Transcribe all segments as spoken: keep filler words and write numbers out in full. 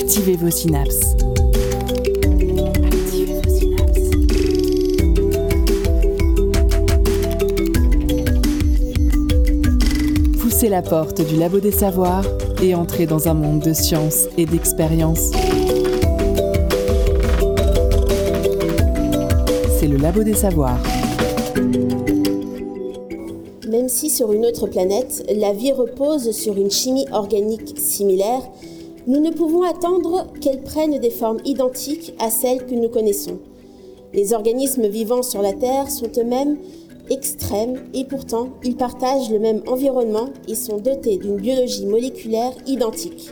Activez vos synapses. Activez vos synapses. Poussez la porte du Labo des Savoirs et entrez dans un monde de science et d'expérience. C'est le Labo des Savoirs. Même si sur une autre planète, la vie repose sur une chimie organique similaire, nous ne pouvons attendre qu'elle prenne des formes identiques à celles que nous connaissons. Les organismes vivants sur la Terre sont eux-mêmes extrêmes et pourtant ils partagent le même environnement et sont dotés d'une biologie moléculaire identique.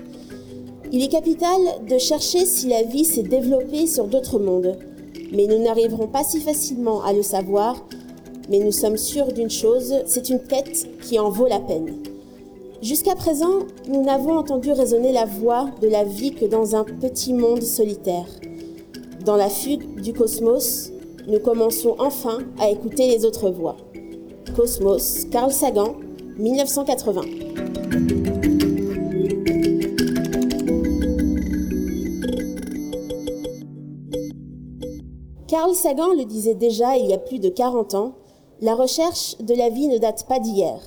Il est capital de chercher si la vie s'est développée sur d'autres mondes. Mais nous n'arriverons pas si facilement à le savoir, mais nous sommes sûrs d'une chose, c'est une quête qui en vaut la peine. Jusqu'à présent, nous n'avons entendu résonner la voix de la vie que dans un petit monde solitaire. Dans la fugue du cosmos, nous commençons enfin à écouter les autres voix. Cosmos, Carl Sagan, dix-neuf cent quatre-vingts. Carl Sagan le disait déjà il y a plus de quarante ans, la recherche de la vie ne date pas d'hier.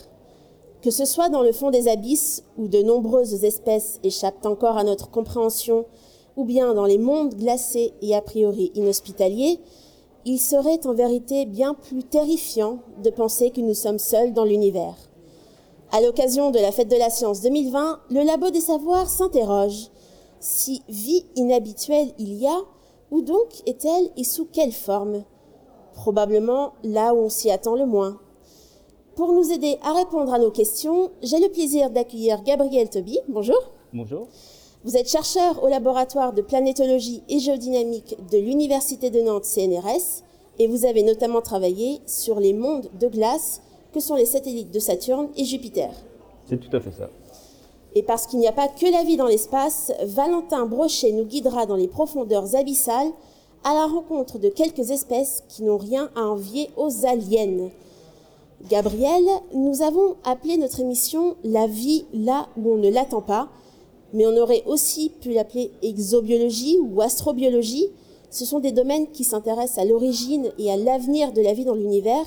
Que ce soit dans le fond des abysses, où de nombreuses espèces échappent encore à notre compréhension, ou bien dans les mondes glacés et a priori inhospitaliers, il serait en vérité bien plus terrifiant de penser que nous sommes seuls dans l'univers. À l'occasion de la Fête de la Science deux mille vingt, le Labo des Savoirs s'interroge. Si vie inhabituelle il y a, où donc est-elle et sous quelle forme ? Probablement là où on s'y attend le moins. Pour nous aider à répondre à nos questions, j'ai le plaisir d'accueillir Gabriel Tobie. Bonjour. Bonjour. Vous êtes chercheur au laboratoire de planétologie et géodynamique de l'Université de Nantes C N R S et vous avez notamment travaillé sur les mondes de glace que sont les satellites de Saturne et Jupiter. C'est tout à fait ça. Et parce qu'il n'y a pas que la vie dans l'espace, Valentin Brochet nous guidera dans les profondeurs abyssales à la rencontre de quelques espèces qui n'ont rien à envier aux aliens. Gabriel, nous avons appelé notre émission « La vie là où on ne l'attend pas », mais on aurait aussi pu l'appeler « Exobiologie » ou « Astrobiologie ». Ce sont des domaines qui s'intéressent à l'origine et à l'avenir de la vie dans l'univers,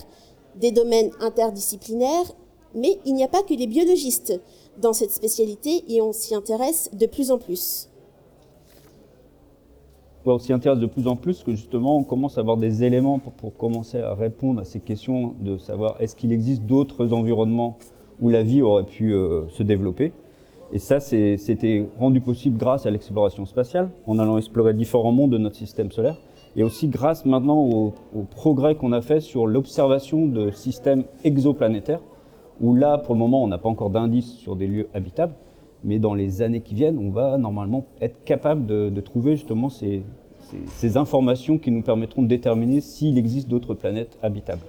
des domaines interdisciplinaires, mais il n'y a pas que des biologistes dans cette spécialité et on s'y intéresse de plus en plus. On s'y intéresse de plus en plus parce que justement on commence à avoir des éléments pour, pour commencer à répondre à ces questions de savoir est-ce qu'il existe d'autres environnements où la vie aurait pu euh, se développer. Et ça c'est, c'était rendu possible grâce à l'exploration spatiale, en allant explorer différents mondes de notre système solaire et aussi grâce maintenant au, au progrès qu'on a fait sur l'observation de systèmes exoplanétaires où là pour le moment on n'a pas encore d'indices sur des lieux habitables. Mais dans les années qui viennent, on va normalement être capable de, de trouver justement ces, ces, ces informations qui nous permettront de déterminer s'il existe d'autres planètes habitables.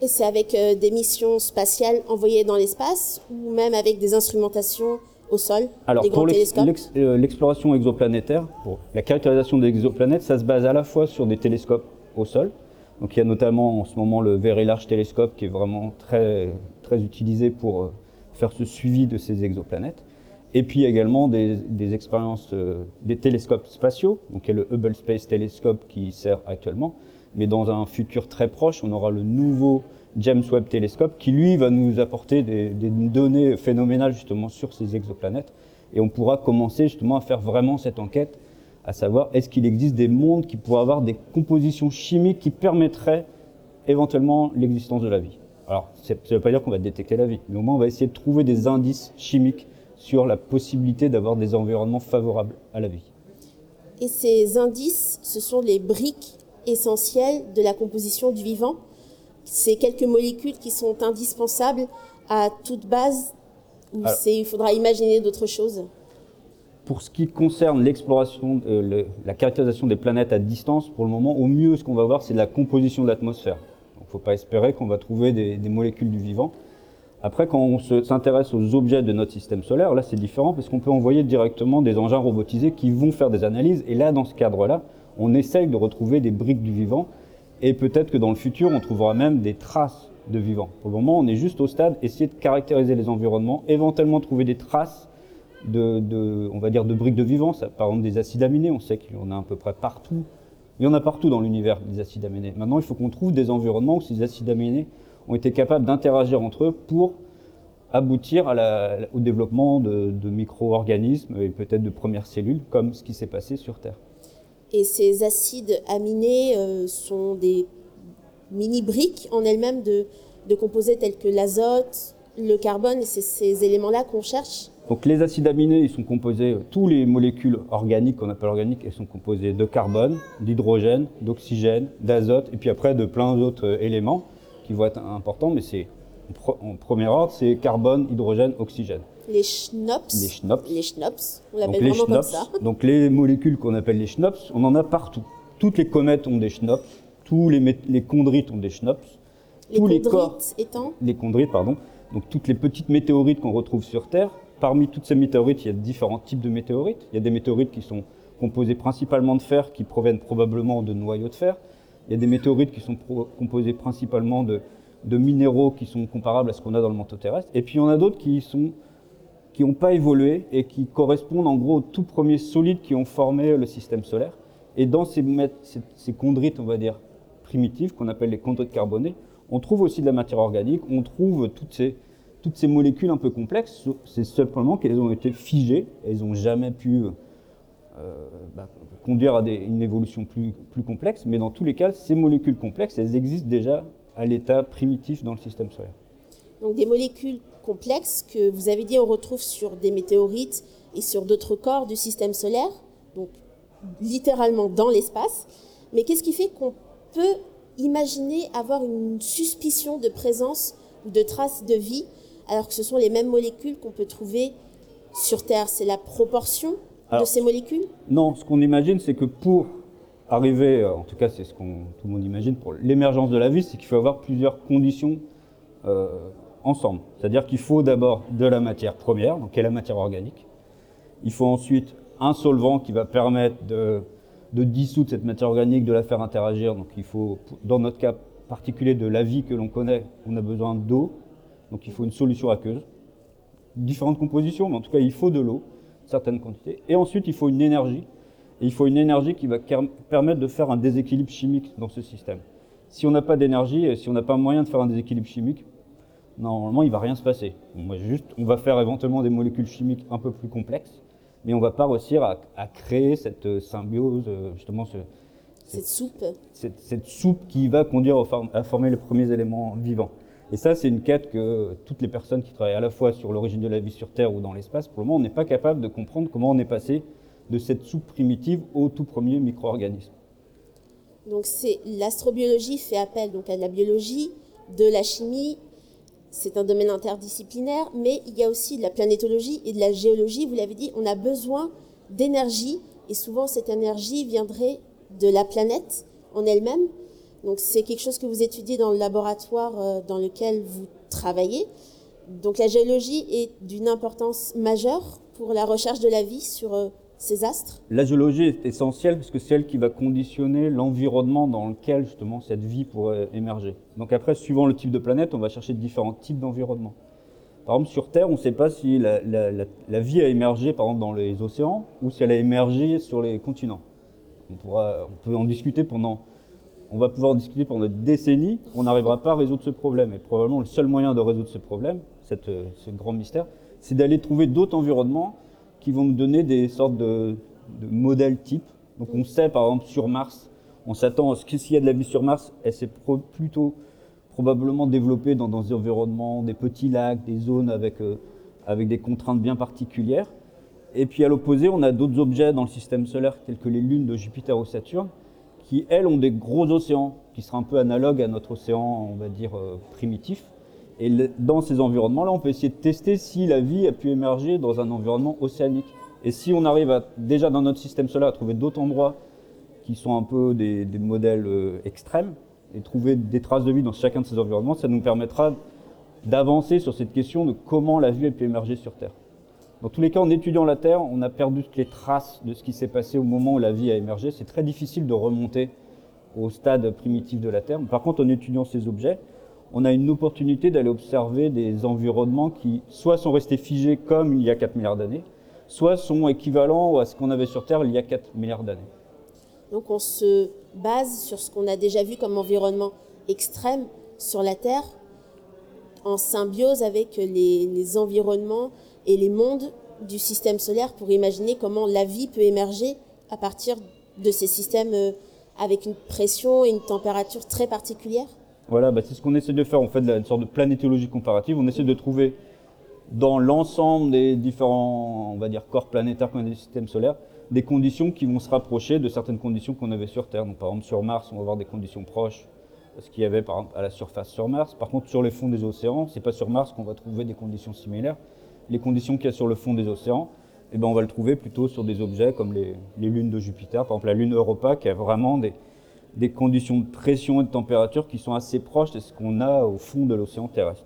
Et c'est avec euh, des missions spatiales envoyées dans l'espace ou même avec des instrumentations au sol, alors, des grands télescopes ? l'ex- euh, l'exploration exoplanétaire, pour la caractérisation des exoplanètes, ça se base à la fois sur des télescopes au sol. Donc il y a notamment en ce moment le Very Large Telescope qui est vraiment très, très utilisé pour euh, faire ce suivi de ces exoplanètes. Et puis également des, des expériences, euh, des télescopes spatiaux, donc il y a le Hubble Space Telescope qui sert actuellement, mais dans un futur très proche, on aura le nouveau James Webb Telescope qui lui va nous apporter des, des données phénoménales justement sur ces exoplanètes et on pourra commencer justement à faire vraiment cette enquête, à savoir est-ce qu'il existe des mondes qui pourraient avoir des compositions chimiques qui permettraient éventuellement l'existence de la vie. Alors ça ne veut pas dire qu'on va détecter la vie, mais au moins on va essayer de trouver des indices chimiques sur la possibilité d'avoir des environnements favorables à la vie. Et ces indices, ce sont les briques essentielles de la composition du vivant. C'est quelques molécules qui sont indispensables à toute base, ou il faudra imaginer d'autres choses. Pour ce qui concerne l'exploration, euh, le, la caractérisation des planètes à distance, pour le moment, au mieux, ce qu'on va voir, c'est la composition de l'atmosphère. Il ne faut pas espérer qu'on va trouver des, des molécules du vivant. Après, quand on se, s'intéresse aux objets de notre système solaire, là c'est différent parce qu'on peut envoyer directement des engins robotisés qui vont faire des analyses. Et là, dans ce cadre-là, on essaye de retrouver des briques du vivant et peut-être que dans le futur, on trouvera même des traces de vivant. Pour le moment, on est juste au stade, essayer de caractériser les environnements, éventuellement trouver des traces de, de, on va dire de briques de vivants, par exemple des acides aminés, on sait qu'il y en a à peu près partout. Il y en a partout dans l'univers des acides aminés. Maintenant, il faut qu'on trouve des environnements où ces acides aminés ont été capables d'interagir entre eux pour aboutir à la, au développement de, de micro-organismes et peut-être de premières cellules, comme ce qui s'est passé sur Terre. Et ces acides aminés euh, sont des mini-briques en elles-mêmes de, de composés tels que l'azote, le carbone, et c'est ces éléments-là qu'on cherche. Donc les acides aminés, ils sont composés, tous les molécules organiques qu'on appelle organiques, elles sont composées de carbone, d'hydrogène, d'oxygène, d'azote, et puis après de plein d'autres éléments qui vont être importants, mais c'est en premier ordre, c'est carbone, hydrogène, oxygène. Les SCHNOPS. Les SCHNOPS. Les SCHNOPS, on l'appelle vraiment comme ça. Donc les molécules qu'on appelle les SCHNOPS, on en a partout. Toutes les comètes ont des SCHNOPS, tous les, les chondrites ont des SCHNOPS. Les tous chondrites les corps, étant Les chondrites, pardon. Donc toutes les petites météorites qu'on retrouve sur Terre. Parmi toutes ces météorites, il y a différents types de météorites. Il y a des météorites qui sont composées principalement de fer, qui proviennent probablement de noyaux de fer. Il y a des météorites qui sont composées principalement de, de minéraux qui sont comparables à ce qu'on a dans le manteau terrestre. Et puis il y en a d'autres qui sont, qui n'ont pas évolué et qui correspondent en gros aux tout premiers solides qui ont formé le système solaire. Et dans ces, ces, ces chondrites, on va dire, primitives, qu'on appelle les chondrites carbonées, on trouve aussi de la matière organique, on trouve toutes ces... Toutes ces molécules un peu complexes, c'est simplement qu'elles ont été figées, elles n'ont jamais pu euh, bah, conduire à des, une évolution plus, plus complexe, mais dans tous les cas, ces molécules complexes, elles existent déjà à l'état primitif dans le système solaire. Donc des molécules complexes que vous avez dit, on retrouve sur des météorites et sur d'autres corps du système solaire, donc littéralement dans l'espace, mais qu'est-ce qui fait qu'on peut imaginer avoir une suspicion de présence ou de traces de vie alors que ce sont les mêmes molécules qu'on peut trouver sur Terre? C'est la proportion alors, de ces molécules? Non, ce qu'on imagine, c'est que pour arriver, en tout cas c'est ce que tout le monde imagine, pour l'émergence de la vie, c'est qu'il faut avoir plusieurs conditions euh, ensemble. C'est-à-dire qu'il faut d'abord de la matière première, donc qui est la matière organique. Il faut ensuite un solvant qui va permettre de, de dissoudre cette matière organique, de la faire interagir. Donc il faut, dans notre cas particulier de la vie que l'on connaît, on a besoin d'eau. Donc il faut une solution aqueuse, différentes compositions, mais en tout cas il faut de l'eau, certaines quantités. Et ensuite il faut une énergie, et il faut une énergie qui va permettre de faire un déséquilibre chimique dans ce système. Si on n'a pas d'énergie, et si on n'a pas moyen de faire un déséquilibre chimique, normalement il ne va rien se passer. On va, juste, on va faire éventuellement des molécules chimiques un peu plus complexes, mais on ne va pas réussir à, à créer cette symbiose, justement ce, cette, cette, soupe. Cette, cette soupe qui va conduire au, à former les premiers éléments vivants. Et ça, c'est une quête que toutes les personnes qui travaillent à la fois sur l'origine de la vie sur Terre ou dans l'espace, pour le moment, on n'est pas capable de comprendre comment on est passé de cette soupe primitive au tout premier micro-organisme. Donc c'est, l'astrobiologie fait appel donc, à de la biologie, de la chimie, c'est un domaine interdisciplinaire, mais il y a aussi de la planétologie et de la géologie. Vous l'avez dit, on a besoin d'énergie, et souvent cette énergie viendrait de la planète en elle-même. Donc c'est quelque chose que vous étudiez dans le laboratoire dans lequel vous travaillez. Donc la géologie est d'une importance majeure pour la recherche de la vie sur ces astres. La géologie est essentielle parce que c'est elle qui va conditionner l'environnement dans lequel justement cette vie pourrait émerger. Donc après, suivant le type de planète, on va chercher différents types d'environnement. Par exemple, sur Terre, on ne sait pas si la, la, la, la vie a émergé par exemple dans les océans ou si elle a émergé sur les continents. On, pourra, on peut en discuter pendant... On va pouvoir discuter pendant des décennies, on n'arrivera pas à résoudre ce problème. Et probablement le seul moyen de résoudre ce problème, cette, ce grand mystère, c'est d'aller trouver d'autres environnements qui vont nous donner des sortes de, de modèles types. Donc on sait par exemple sur Mars, on s'attend à ce que s'il y a de la vie sur Mars, elle s'est pro, plutôt probablement développée dans, dans des environnements, des petits lacs, des zones avec, euh, avec des contraintes bien particulières. Et puis à l'opposé, on a d'autres objets dans le système solaire tels que les lunes de Jupiter ou Saturne, qui, elles, ont des gros océans, qui seraient un peu analogues à notre océan, on va dire, euh, primitif. Et le, dans ces environnements-là, on peut essayer de tester si la vie a pu émerger dans un environnement océanique. Et si on arrive à, déjà dans notre système solaire à trouver d'autres endroits qui sont un peu des, des modèles euh, extrêmes, et trouver des traces de vie dans chacun de ces environnements, ça nous permettra d'avancer sur cette question de comment la vie a pu émerger sur Terre. Dans tous les cas, en étudiant la Terre, on a perdu toutes les traces de ce qui s'est passé au moment où la vie a émergé. C'est très difficile de remonter au stade primitif de la Terre. Par contre, en étudiant ces objets, on a une opportunité d'aller observer des environnements qui soit sont restés figés comme il y a quatre milliards d'années, soit sont équivalents à ce qu'on avait sur Terre il y a quatre milliards d'années. Donc on se base sur ce qu'on a déjà vu comme environnement extrême sur la Terre, en symbiose avec les, les environnements et les mondes du système solaire pour imaginer comment la vie peut émerger à partir de ces systèmes avec une pression et une température très particulières. Voilà, bah c'est ce qu'on essaie de faire, on fait une sorte de planétologie comparative, on essaie de trouver dans l'ensemble des différents, on va dire, corps planétaires qu'on a du système solaire, des conditions qui vont se rapprocher de certaines conditions qu'on avait sur Terre. Donc par exemple sur Mars, on va avoir des conditions proches de ce qu'il y avait par exemple à la surface sur Mars. Par contre sur les fonds des océans, c'est pas sur Mars qu'on va trouver des conditions similaires. Les conditions qu'il y a sur le fond des océans, eh ben, on va le trouver plutôt sur des objets comme les, les lunes de Jupiter, par exemple la lune Europa qui a vraiment des, des conditions de pression et de température qui sont assez proches de ce qu'on a au fond de l'océan terrestre.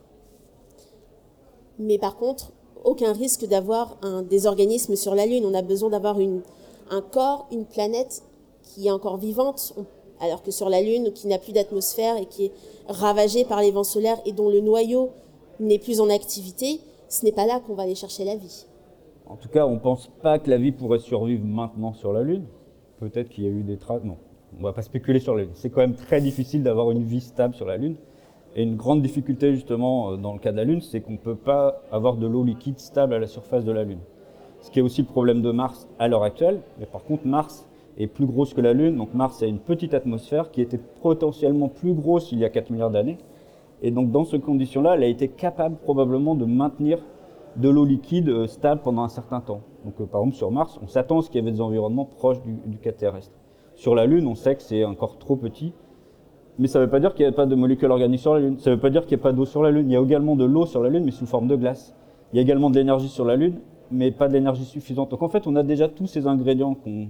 Mais par contre, aucun risque d'avoir un, des organismes sur la Lune. On a besoin d'avoir une, un corps, une planète qui est encore vivante, alors que sur la Lune, qui n'a plus d'atmosphère et qui est ravagée par les vents solaires et dont le noyau n'est plus en activité, ce n'est pas là qu'on va aller chercher la vie. En tout cas, on ne pense pas que la vie pourrait survivre maintenant sur la Lune. Peut-être qu'il y a eu des traces. Non, on ne va pas spéculer sur la Lune. C'est quand même très difficile d'avoir une vie stable sur la Lune. Et une grande difficulté justement dans le cas de la Lune, c'est qu'on ne peut pas avoir de l'eau liquide stable à la surface de la Lune. Ce qui est aussi le problème de Mars à l'heure actuelle, mais par contre Mars est plus grosse que la Lune, donc Mars a une petite atmosphère qui était potentiellement plus grosse il y a quatre milliards d'années. Et donc dans ces conditions-là, elle a été capable probablement de maintenir de l'eau liquide stable pendant un certain temps. Donc par exemple sur Mars, on s'attend à ce qu'il y avait des environnements proches du, du cas terrestre. Sur la Lune, on sait que c'est encore trop petit. Mais ça ne veut pas dire qu'il n'y a pas de molécules organiques sur la Lune, ça ne veut pas dire qu'il n'y a pas d'eau sur la Lune. Il y a également de l'eau sur la Lune, mais sous forme de glace. Il y a également de l'énergie sur la Lune, mais pas de l'énergie suffisante. Donc en fait, on a déjà tous ces ingrédients qu'on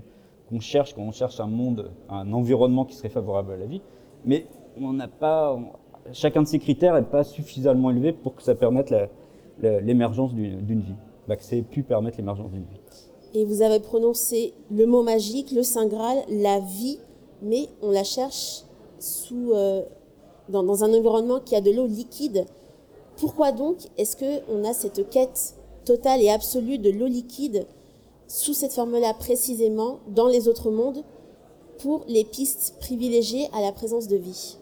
qu'on cherche, quand on cherche un monde, un environnement qui serait favorable à la vie. Mais on n'a pas, on, chacun de ces critères n'est pas suffisamment élevé pour que ça permette la, la, l'émergence d'une, d'une vie. Bah, que ça ait pu permettre l'émergence d'une vie. Et vous avez prononcé le mot magique, le Saint Graal, la vie, mais on la cherche... Sous, euh, dans, dans un environnement qui a de l'eau liquide. Pourquoi donc est-ce qu'on a cette quête totale et absolue de l'eau liquide sous cette forme-là précisément dans les autres mondes pour les pistes privilégiées à la présence de vie?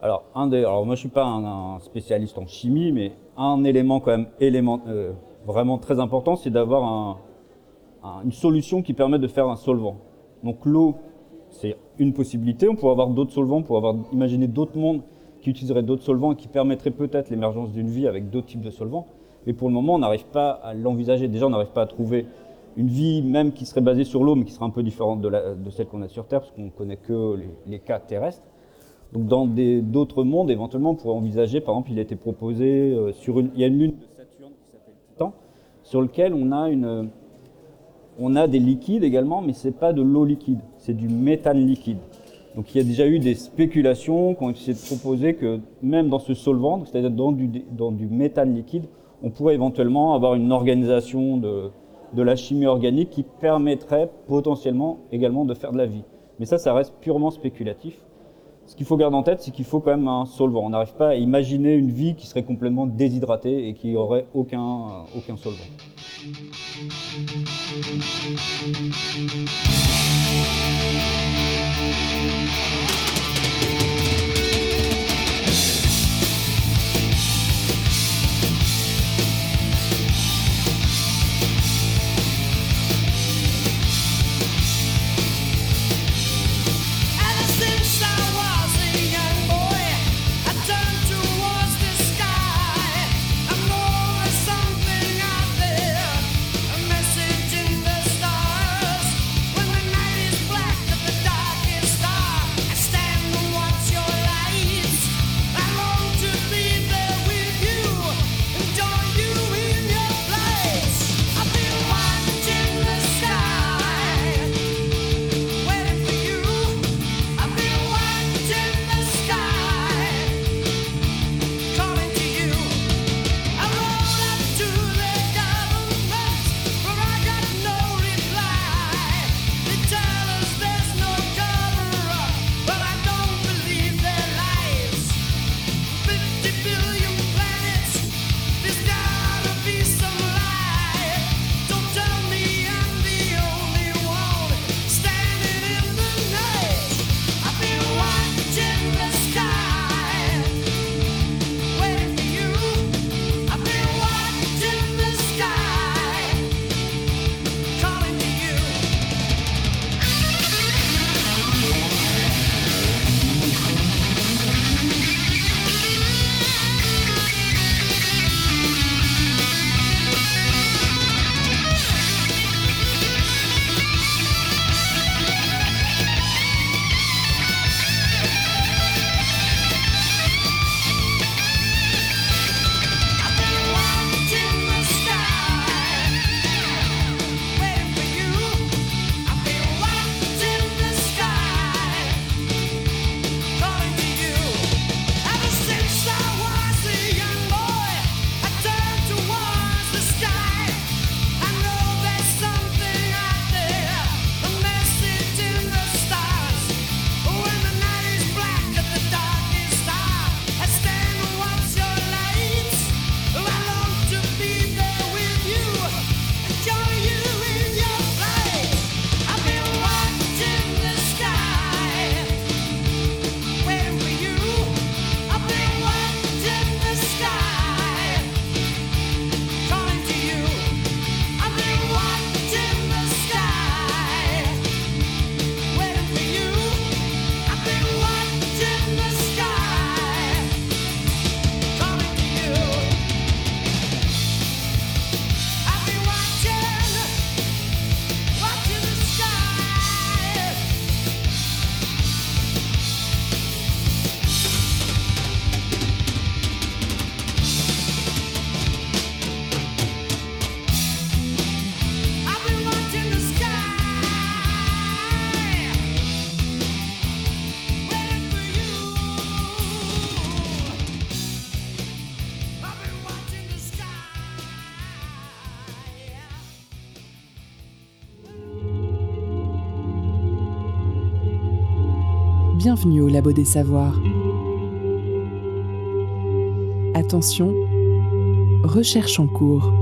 Alors, un des, alors moi je ne suis pas un, un spécialiste en chimie, mais un élément quand même élément, euh, vraiment très important, c'est d'avoir un, un, une solution qui permet de faire un solvant. Donc l'eau, c'est une possibilité, on pourrait avoir d'autres solvants, on pourrait avoir, imaginer d'autres mondes qui utiliseraient d'autres solvants et qui permettraient peut-être l'émergence d'une vie avec d'autres types de solvants. Mais pour le moment, on n'arrive pas à l'envisager. Déjà, on n'arrive pas à trouver une vie même qui serait basée sur l'eau, mais qui serait un peu différente de, la, de celle qu'on a sur Terre, parce qu'on ne connaît que les, les cas terrestres. Donc dans des, d'autres mondes, éventuellement, on pourrait envisager, par exemple, il a été proposé, euh, sur une, il y a une lune de Saturne qui s'appelle Titan, sur laquelle on a une... On a des liquides également, mais ce n'est pas de l'eau liquide, c'est du méthane liquide. Donc il y a déjà eu des spéculations qui ont essayé de proposer que même dans ce solvant, c'est-à-dire dans du, dans du méthane liquide, on pourrait éventuellement avoir une organisation de, de la chimie organique qui permettrait potentiellement également de faire de la vie. Mais ça, ça reste purement spéculatif. Ce qu'il faut garder en tête, c'est qu'il faut quand même un solvant. On n'arrive pas à imaginer une vie qui serait complètement déshydratée et qui n'aurait aucun, aucun solvant. Bienvenue au Labo des Savoirs. Attention, recherche en cours.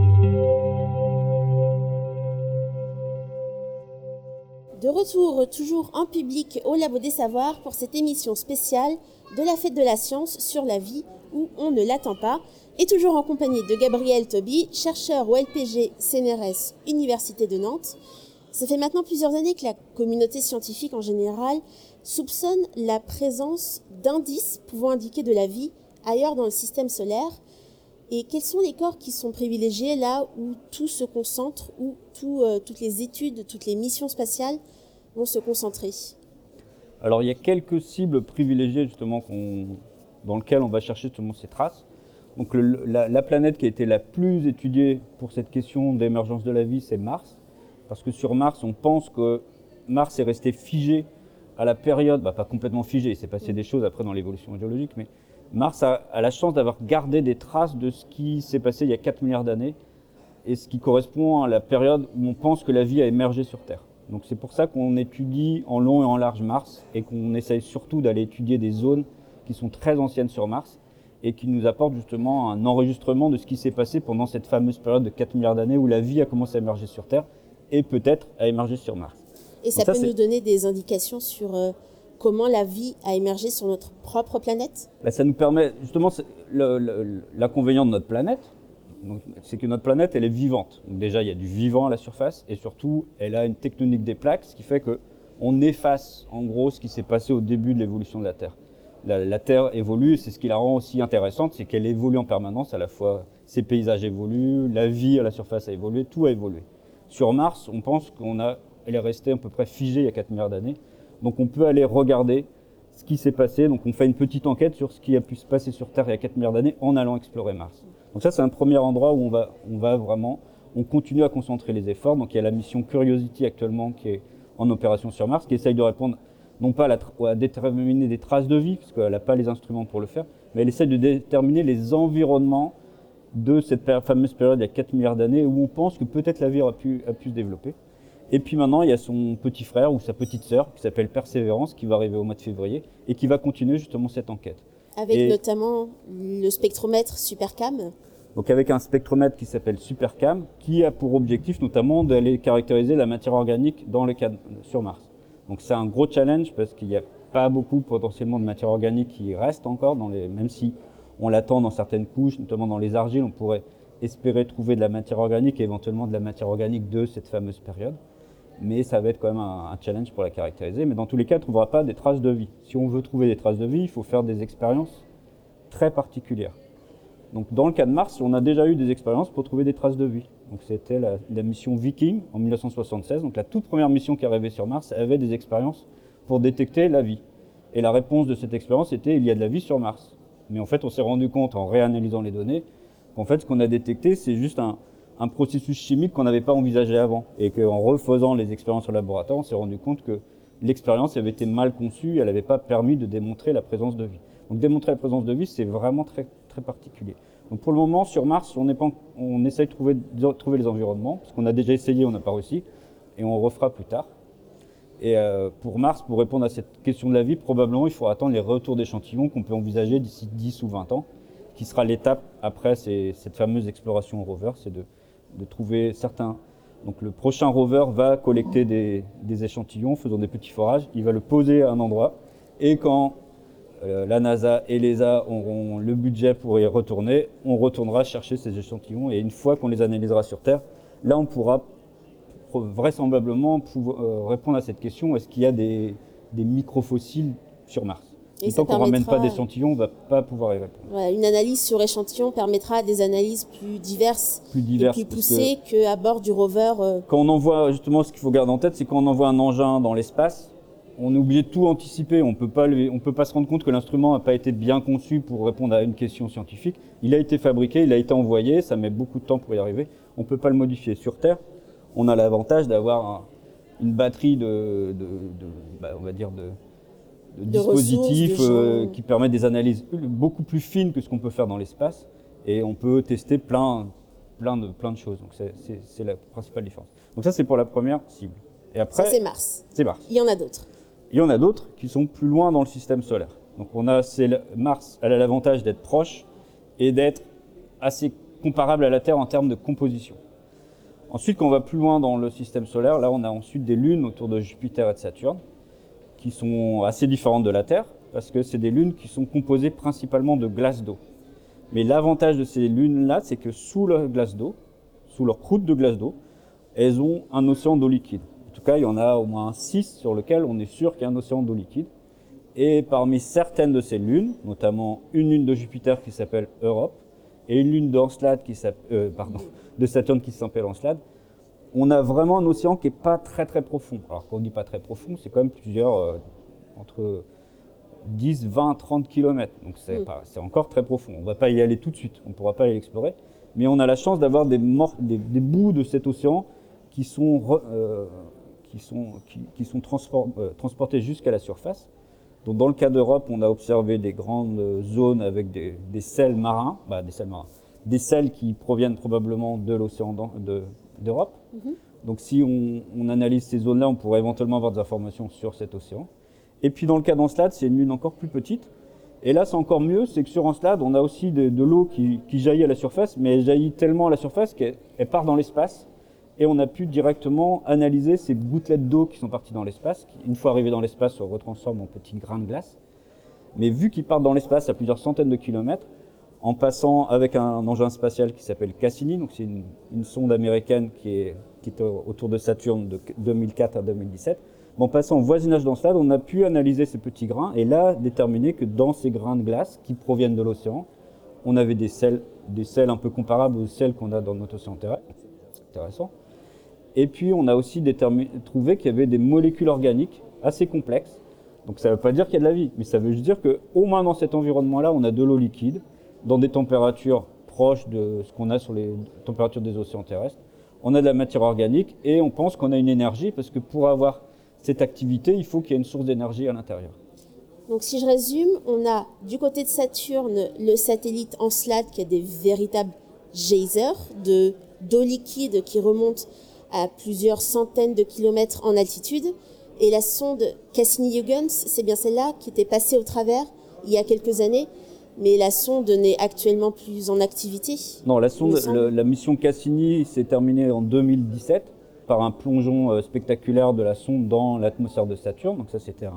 De retour toujours en public au Labo des Savoirs pour cette émission spéciale de la Fête de la Science sur la vie où on ne l'attend pas. Et toujours en compagnie de Gabriel Tobie, chercheur au L P G C N R S, Université de Nantes. Ça fait maintenant plusieurs années que la communauté scientifique en général soupçonne la présence d'indices pouvant indiquer de la vie ailleurs dans le système solaire. Et quels sont les corps qui sont privilégiés là où tout se concentre, où tout, euh, toutes les études, toutes les missions spatiales vont se concentrer? Alors il y a quelques cibles privilégiées justement qu'on, dans lesquelles on va chercher justement ces traces. Donc le, la, la planète qui a été la plus étudiée pour cette question d'émergence de la vie, c'est Mars. Parce que sur Mars, on pense que Mars est resté figé à la période, bah, pas complètement figé, il s'est passé des choses après dans l'évolution géologique, mais Mars a, a la chance d'avoir gardé des traces de ce qui s'est passé il y a quatre milliards d'années et ce qui correspond à la période où on pense que la vie a émergé sur Terre. Donc c'est pour ça qu'on étudie en long et en large Mars et qu'on essaye surtout d'aller étudier des zones qui sont très anciennes sur Mars et qui nous apportent justement un enregistrement de ce qui s'est passé pendant cette fameuse période de quatre milliards d'années où la vie a commencé à émerger sur Terre et peut-être à émerger sur Mars. Et ça, ça peut c'est... nous donner des indications sur... Euh... Comment la vie a émergé sur notre propre planète ? Bah, ça nous permet, justement, le, le, l'inconvénient de notre planète, donc, c'est que notre planète, elle est vivante. Donc, déjà, il y a du vivant à la surface et surtout, elle a une tectonique des plaques, ce qui fait qu'on efface, en gros, ce qui s'est passé au début de l'évolution de la Terre. La, la Terre évolue, c'est ce qui la rend aussi intéressante, c'est qu'elle évolue en permanence, à la fois ses paysages évoluent, la vie à la surface a évolué, tout a évolué. Sur Mars, on pense qu'elle est restée à peu près figée il y a quatre milliards d'années. Donc on peut aller regarder ce qui s'est passé, donc on fait une petite enquête sur ce qui a pu se passer sur Terre il y a quatre milliards d'années en allant explorer Mars. Donc ça c'est un premier endroit où on va, on va vraiment, on continue à concentrer les efforts. Donc il y a la mission Curiosity actuellement qui est en opération sur Mars, qui essaye de répondre non pas à, la tra- à déterminer des traces de vie, parce qu'elle n'a pas les instruments pour le faire, mais elle essaye de déterminer les environnements de cette per- fameuse période il y a quatre milliards d'années où on pense que peut-être la vie a pu, a pu se développer. Et puis maintenant, il y a son petit frère ou sa petite sœur qui s'appelle Persévérance, qui va arriver au mois de février et qui va continuer justement cette enquête. Avec et notamment le spectromètre Supercam. Donc avec un spectromètre qui s'appelle Supercam, qui a pour objectif notamment d'aller caractériser la matière organique dans le cadre, sur Mars. Donc c'est un gros challenge parce qu'il n'y a pas beaucoup potentiellement de matière organique qui reste encore, dans les, même si on l'attend dans certaines couches, notamment dans les argiles, on pourrait espérer trouver de la matière organique et éventuellement de la matière organique de cette fameuse période. Mais ça va être quand même un challenge pour la caractériser. Mais dans tous les cas, on ne trouvera pas des traces de vie. Si on veut trouver des traces de vie, il faut faire des expériences très particulières. Donc dans le cas de Mars, on a déjà eu des expériences pour trouver des traces de vie. Donc c'était la, la mission Viking en dix-neuf cent soixante-seize. Donc la toute première mission qui arrivait sur Mars avait des expériences pour détecter la vie. Et la réponse de cette expérience était « il y a de la vie sur Mars ». Mais en fait, on s'est rendu compte en réanalysant les données qu'en fait, ce qu'on a détecté, c'est juste un... un processus chimique qu'on n'avait pas envisagé avant et qu'en refaisant les expériences au laboratoire, on s'est rendu compte que l'expérience avait été mal conçue et elle n'avait pas permis de démontrer la présence de vie. Donc démontrer la présence de vie, c'est vraiment très, très particulier. Donc pour le moment, sur Mars, on, pas, on essaye de trouver, de trouver les environnements, parce qu'on a déjà essayé, on n'a pas réussi, et on refera plus tard. Et euh, pour Mars, pour répondre à cette question de la vie, probablement il faudra attendre les retours d'échantillons qu'on peut envisager d'ici dix ou vingt ans, qui sera l'étape après ces, cette fameuse exploration rover, c'est de de trouver certains. Donc le prochain rover va collecter des, des échantillons, faisant des petits forages, il va le poser à un endroit, et quand euh, la NASA et l'E S A auront le budget pour y retourner, on retournera chercher ces échantillons, et une fois qu'on les analysera sur Terre, là on pourra vraisemblablement pouvoir, euh, répondre à cette question, est-ce qu'il y a des, des microfossiles sur Mars ? Et tant qu'on ne ramène pas d'échantillons, on ne va pas pouvoir y répondre. Voilà, une analyse sur échantillon permettra des analyses plus diverses, plus diverses et plus poussées qu'à bord du rover. Euh... Quand on envoie, justement, ce qu'il faut garder en tête, c'est quand on envoie un engin dans l'espace, on est obligé de tout anticiper. On ne peut pas le, on peut pas se rendre compte que l'instrument n'a pas été bien conçu pour répondre à une question scientifique. Il a été fabriqué, il a été envoyé, ça met beaucoup de temps pour y arriver. On ne peut pas le modifier. Sur Terre, on a l'avantage d'avoir un, une batterie de, de, de bah, on va dire, de... dispositifs euh, qui permettent des analyses beaucoup plus fines que ce qu'on peut faire dans l'espace et on peut tester plein, plein, de, plein de choses. Donc c'est, c'est, c'est la principale différence. Donc ça c'est pour la première cible. Et après, ça c'est Mars. C'est Mars. Il y en a d'autres. Il y en a d'autres qui sont plus loin dans le système solaire. Donc on a Mars, elle a l'avantage d'être proche et d'être assez comparable à la Terre en termes de composition. Ensuite, quand on va plus loin dans le système solaire, là on a ensuite des lunes autour de Jupiter et de Saturne qui sont assez différentes de la Terre parce que c'est des lunes qui sont composées principalement de glace d'eau. Mais l'avantage de ces lunes-là, c'est que sous leur glace d'eau, sous leur croûte de glace d'eau, elles ont un océan d'eau liquide. En tout cas, il y en a au moins six sur lesquels on est sûr qu'il y a un océan d'eau liquide. Et parmi certaines de ces lunes, notamment une lune de Jupiter qui s'appelle Europe et une lune d'Encelade qui euh, pardon, de Saturne qui s'appelle Encelade, on a vraiment un océan qui n'est pas très très profond. Alors quand on dit pas très profond, c'est quand même plusieurs, euh, entre dix, vingt, trente kilomètres. Donc c'est mmh. encore très profond. On ne va pas y aller tout de suite, on ne pourra pas aller l'explorer. Mais on a la chance d'avoir des, des, des bouts de cet océan qui sont, re, euh, qui sont, qui, qui sont transport, euh, transportés jusqu'à la surface. Donc dans le cas d'Europe, on a observé des grandes zones avec des, des sels marins, bah, des sels marins, des sels qui proviennent probablement de l'océan d'Europe. Mmh. Donc si on, on analyse ces zones-là, on pourrait éventuellement avoir des informations sur cet océan. Et puis dans le cas d'Encelade, c'est une lune encore plus petite. Et là, c'est encore mieux, c'est que sur Encelade, on a aussi de, de l'eau qui, qui jaillit à la surface, mais elle jaillit tellement à la surface qu'elle part dans l'espace. Et on a pu directement analyser ces gouttelettes d'eau qui sont parties dans l'espace, qui, une fois arrivées dans l'espace, se retransforment en petits grains de glace. Mais vu qu'ils partent dans l'espace à plusieurs centaines de kilomètres, en passant avec un engin spatial qui s'appelle Cassini, donc c'est une, une sonde américaine qui est, qui est autour de Saturne de deux mille quatre à deux mille dix-sept, en passant au voisinage d'Encelade, on a pu analyser ces petits grains et là déterminer que dans ces grains de glace qui proviennent de l'océan, on avait des sels, des sels un peu comparables aux sels qu'on a dans notre océan terrestre. C'est intéressant. Et puis on a aussi trouvé qu'il y avait des molécules organiques assez complexes. Donc ça ne veut pas dire qu'il y a de la vie, mais ça veut juste dire qu'au moins dans cet environnement-là, on a de l'eau liquide, dans des températures proches de ce qu'on a sur les températures des océans terrestres. On a de la matière organique et on pense qu'on a une énergie parce que pour avoir cette activité, il faut qu'il y ait une source d'énergie à l'intérieur. Donc si je résume, on a du côté de Saturne le satellite Encelade qui a des véritables geysers de, d'eau liquide qui remonte à plusieurs centaines de kilomètres en altitude. Et la sonde Cassini-Huygens, c'est bien celle-là qui était passée au travers il y a quelques années, mais la sonde n'est actuellement plus en activité. Non, la, sonde, la, la mission Cassini s'est terminée en deux mille dix-sept. Par un plongeon spectaculaire de la sonde dans l'atmosphère de Saturne. Donc ça, c'était un,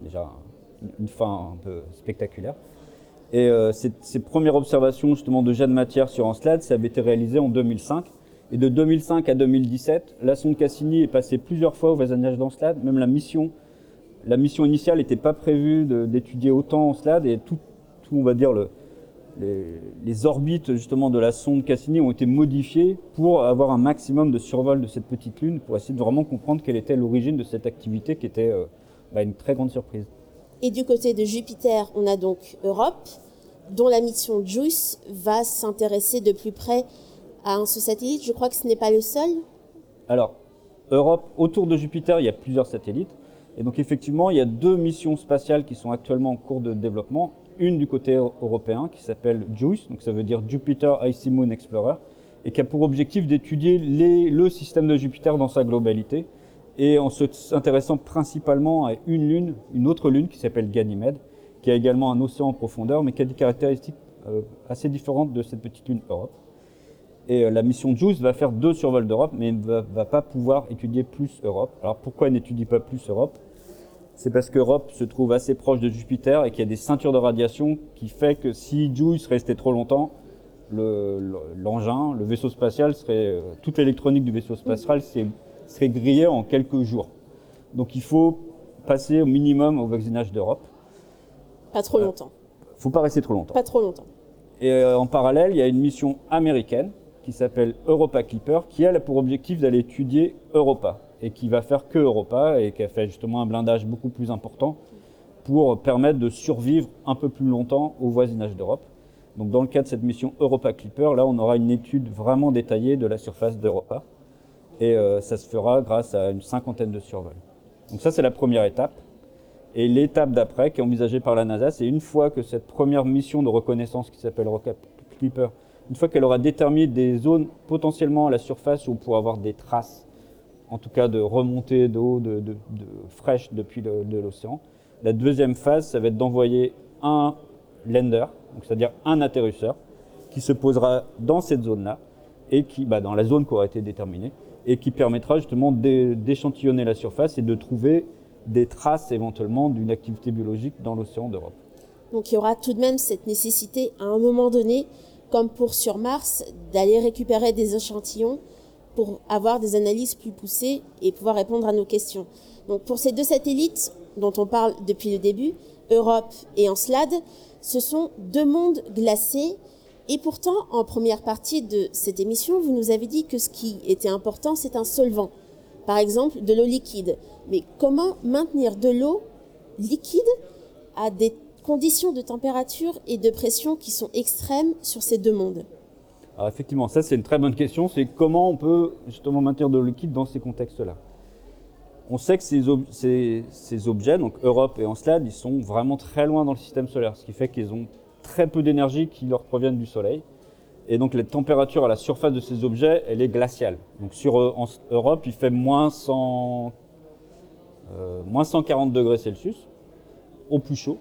déjà une fin un peu spectaculaire. Et euh, ces, ces premières observations justement de jets de matière sur Encelade, ça avait été réalisé en deux mille cinq. Et de deux mille cinq à deux mille dix-sept, la sonde Cassini est passée plusieurs fois au voisinage d'Encelade. Même la mission, la mission initiale n'était pas prévue d'étudier autant Encelade et tout, tout, on va dire, le... Les, les orbites justement de la sonde Cassini ont été modifiées pour avoir un maximum de survol de cette petite lune, pour essayer de vraiment comprendre quelle était l'origine de cette activité qui était euh, bah, une très grande surprise. Et du côté de Jupiter, on a donc Europe, dont la mission JUICE va s'intéresser de plus près à un satellite. Je crois que ce n'est pas le seul. Alors, Europe, autour de Jupiter, il y a plusieurs satellites. Et donc effectivement, il y a deux missions spatiales qui sont actuellement en cours de développement. Une du côté européen qui s'appelle JUICE, donc ça veut dire Jupiter Icy Moon Explorer, et qui a pour objectif d'étudier le système de Jupiter dans sa globalité, et en s'intéressant principalement à une lune, une autre lune qui s'appelle Ganymède, qui a également un océan en profondeur, mais qui a des caractéristiques euh, assez différentes de cette petite lune Europe. Et euh, la mission JUICE va faire deux survols d'Europe, mais ne va, va pas pouvoir étudier plus Europe. Alors pourquoi elle n'étudie pas plus Europe ? C'est parce qu'Europe se trouve assez proche de Jupiter et qu'il y a des ceintures de radiation qui fait que si JUICE restait trop longtemps, l'engin, le, le vaisseau spatial, serait, toute l'électronique du vaisseau spatial serait grillée en quelques jours. Donc il faut passer au minimum au voisinage d'Europe. Pas trop longtemps. Il euh, ne faut pas rester trop longtemps. Pas trop longtemps. Et euh, en parallèle, il y a une mission américaine qui s'appelle Europa Clipper, qui a pour objectif d'aller étudier Europa. Et qui va faire que Europa et qui a fait justement un blindage beaucoup plus important pour permettre de survivre un peu plus longtemps au voisinage d'Europe. Donc dans le cadre de cette mission Europa Clipper, là on aura une étude vraiment détaillée de la surface d'Europa et euh, ça se fera grâce à une cinquantaine de survols. Donc ça c'est la première étape et l'étape d'après qui est envisagée par la NASA, c'est une fois que cette première mission de reconnaissance qui s'appelle Europa Clipper, une fois qu'elle aura déterminé des zones potentiellement à la surface où on pourra avoir des traces en tout cas de remontée d'eau de, de, de fraîche depuis le, de l'océan. La deuxième phase, ça va être d'envoyer un lander, c'est-à-dire un atterrisseur, qui se posera dans cette zone-là, et qui, bah, dans la zone qui aura été déterminée, et qui permettra justement d'échantillonner la surface et de trouver des traces éventuellement d'une activité biologique dans l'océan d'Europe. Donc il y aura tout de même cette nécessité à un moment donné, comme pour sur Mars, d'aller récupérer des échantillons pour avoir des analyses plus poussées et pouvoir répondre à nos questions. Donc pour ces deux satellites dont on parle depuis le début, Europe et Encelade, ce sont deux mondes glacés. Et pourtant, en première partie de cette émission, vous nous avez dit que ce qui était important, c'est un solvant. Par exemple, de l'eau liquide. Mais comment maintenir de l'eau liquide à des conditions de température et de pression qui sont extrêmes sur ces deux mondes? Alors effectivement, ça c'est une très bonne question, c'est comment on peut justement maintenir de l'eau liquide dans ces contextes-là. On sait que ces, ob ces, ces objets, donc Europe et Encelade, ils sont vraiment très loin dans le système solaire, ce qui fait qu'ils ont très peu d'énergie qui leur proviennent du Soleil. Et donc la température à la surface de ces objets, elle est glaciale. Donc sur euh, en Europe, il fait moins cent, euh, moins cent quarante degrés Celsius, au plus chaud.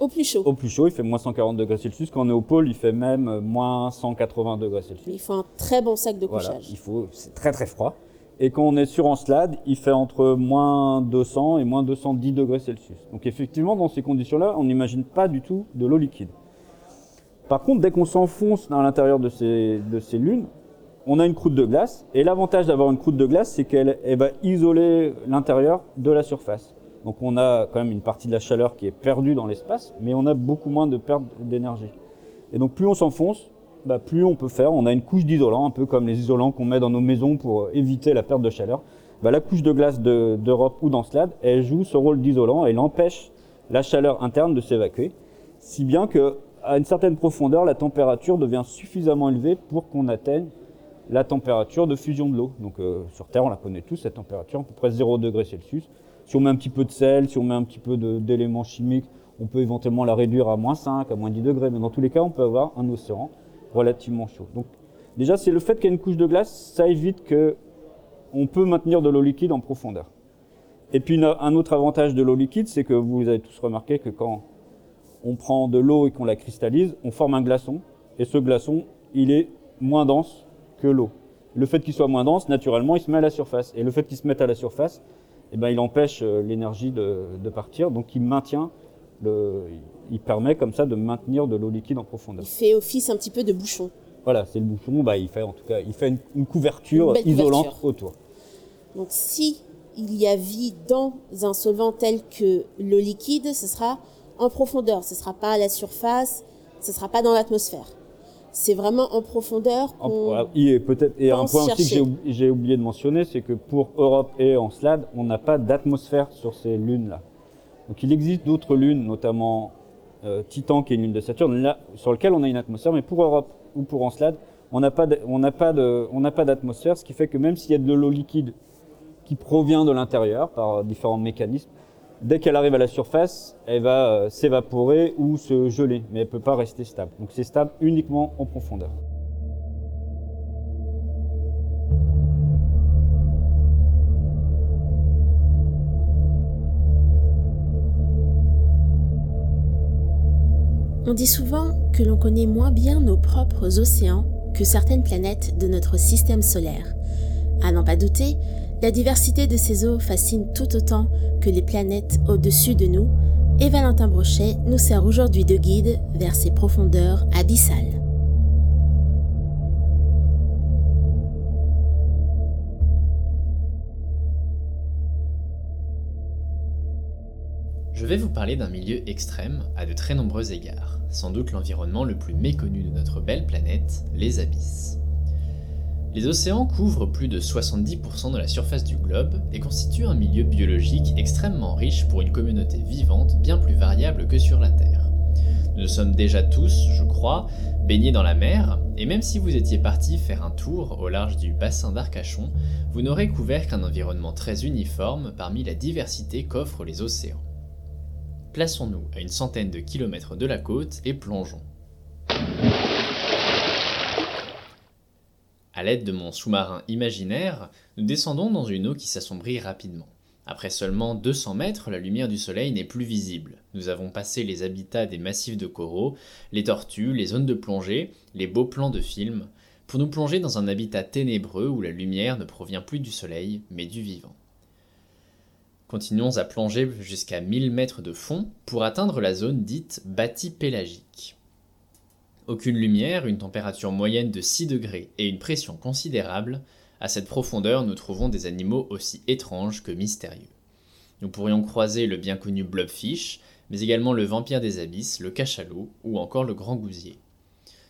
Au plus chaud. Au plus chaud, il fait moins cent quarante degrés Celsius. Quand on est au pôle, il fait même moins cent quatre-vingts degrés Celsius. Il faut un très bon sac de couchage. Voilà, il faut, c'est très très froid. Et quand on est sur Encelade, il fait entre moins deux cents et moins deux cent dix degrés Celsius. Donc effectivement, dans ces conditions-là, on n'imagine pas du tout de l'eau liquide. Par contre, dès qu'on s'enfonce à l'intérieur de ces, de ces lunes, on a une croûte de glace. Et l'avantage d'avoir une croûte de glace, c'est qu'elle va isoler l'intérieur de la surface. Donc on a quand même une partie de la chaleur qui est perdue dans l'espace, mais on a beaucoup moins de perte d'énergie. Et donc plus on s'enfonce, bah plus on peut faire. On a une couche d'isolant, un peu comme les isolants qu'on met dans nos maisons pour éviter la perte de chaleur. Bah la couche de glace d'Europe ou d'Encelade, elle joue ce rôle d'isolant et elle empêche la chaleur interne de s'évacuer, si bien qu'à une certaine profondeur, la température devient suffisamment élevée pour qu'on atteigne la température de fusion de l'eau. Donc euh, sur Terre, on la connaît tous, cette température, à peu près zéro degré Celsius. Si on met un petit peu de sel, si on met un petit peu d'éléments chimiques, on peut éventuellement la réduire à moins cinq, à moins dix degrés. Mais dans tous les cas, on peut avoir un océan relativement chaud. Donc déjà, c'est le fait qu'il y ait une couche de glace, ça évite qu'on peut maintenir de l'eau liquide en profondeur. Et puis un autre avantage de l'eau liquide, c'est que vous avez tous remarqué que quand on prend de l'eau et qu'on la cristallise, on forme un glaçon. Et ce glaçon, il est moins dense que l'eau. Le fait qu'il soit moins dense, naturellement, il se met à la surface. Et le fait qu'il se mette à la surface, eh bien, il empêche l'énergie de, de partir, donc il maintient, le, il permet comme ça de maintenir de l'eau liquide en profondeur. Il fait office un petit peu de bouchon. Voilà, c'est le bouchon, bah, il fait en tout cas il fait une, une couverture une isolante couverture. autour. Donc si il y a vie dans un solvant tel que l'eau liquide, ce sera en profondeur, ce ne sera pas à la surface, ce ne sera pas dans l'atmosphère. C'est vraiment en profondeur qu'on et peut-être et un point aussi que j'ai oublié de mentionner, c'est que pour Europe et Encelade, on n'a pas d'atmosphère sur ces lunes-là. Donc il existe d'autres lunes, notamment euh, Titan, qui est une lune de Saturne, là, sur laquelle on a une atmosphère, mais pour Europe ou pour Encelade, on n'a pas de, on n'a pas de, on n'a pas d'atmosphère, ce qui fait que même s'il y a de l'eau liquide qui provient de l'intérieur par différents mécanismes, dès qu'elle arrive à la surface, elle va s'évaporer ou se geler, mais elle ne peut pas rester stable. Donc c'est stable uniquement en profondeur. On dit souvent que l'on connaît moins bien nos propres océans que certaines planètes de notre système solaire. À n'en pas douter, la diversité de ces eaux fascine tout autant que les planètes au-dessus de nous, et Valentin Brochet nous sert aujourd'hui de guide vers ces profondeurs abyssales. Je vais vous parler d'un milieu extrême à de très nombreux égards, sans doute l'environnement le plus méconnu de notre belle planète, les abysses. Les océans couvrent plus de soixante-dix pour cent de la surface du globe et constituent un milieu biologique extrêmement riche pour une communauté vivante bien plus variable que sur la Terre. Nous sommes déjà tous, je crois, baignés dans la mer, et même si vous étiez parti faire un tour au large du bassin d'Arcachon, vous n'aurez couvert qu'un environnement très uniforme parmi la diversité qu'offrent les océans. Plaçons-nous à une centaine de kilomètres de la côte et plongeons. À l'aide de mon sous-marin imaginaire, nous descendons dans une eau qui s'assombrit rapidement. Après seulement deux cents mètres, la lumière du soleil n'est plus visible. Nous avons passé les habitats des massifs de coraux, les tortues, les zones de plongée, les beaux plans de films, pour nous plonger dans un habitat ténébreux où la lumière ne provient plus du soleil, mais du vivant. Continuons à plonger jusqu'à mille mètres de fond pour atteindre la zone dite bâtie pélagique. Aucune lumière, une température moyenne de six degrés et une pression considérable. À cette profondeur, nous trouvons des animaux aussi étranges que mystérieux. Nous pourrions croiser le bien connu blobfish, mais également le vampire des abysses, le cachalot ou encore le grand gousier.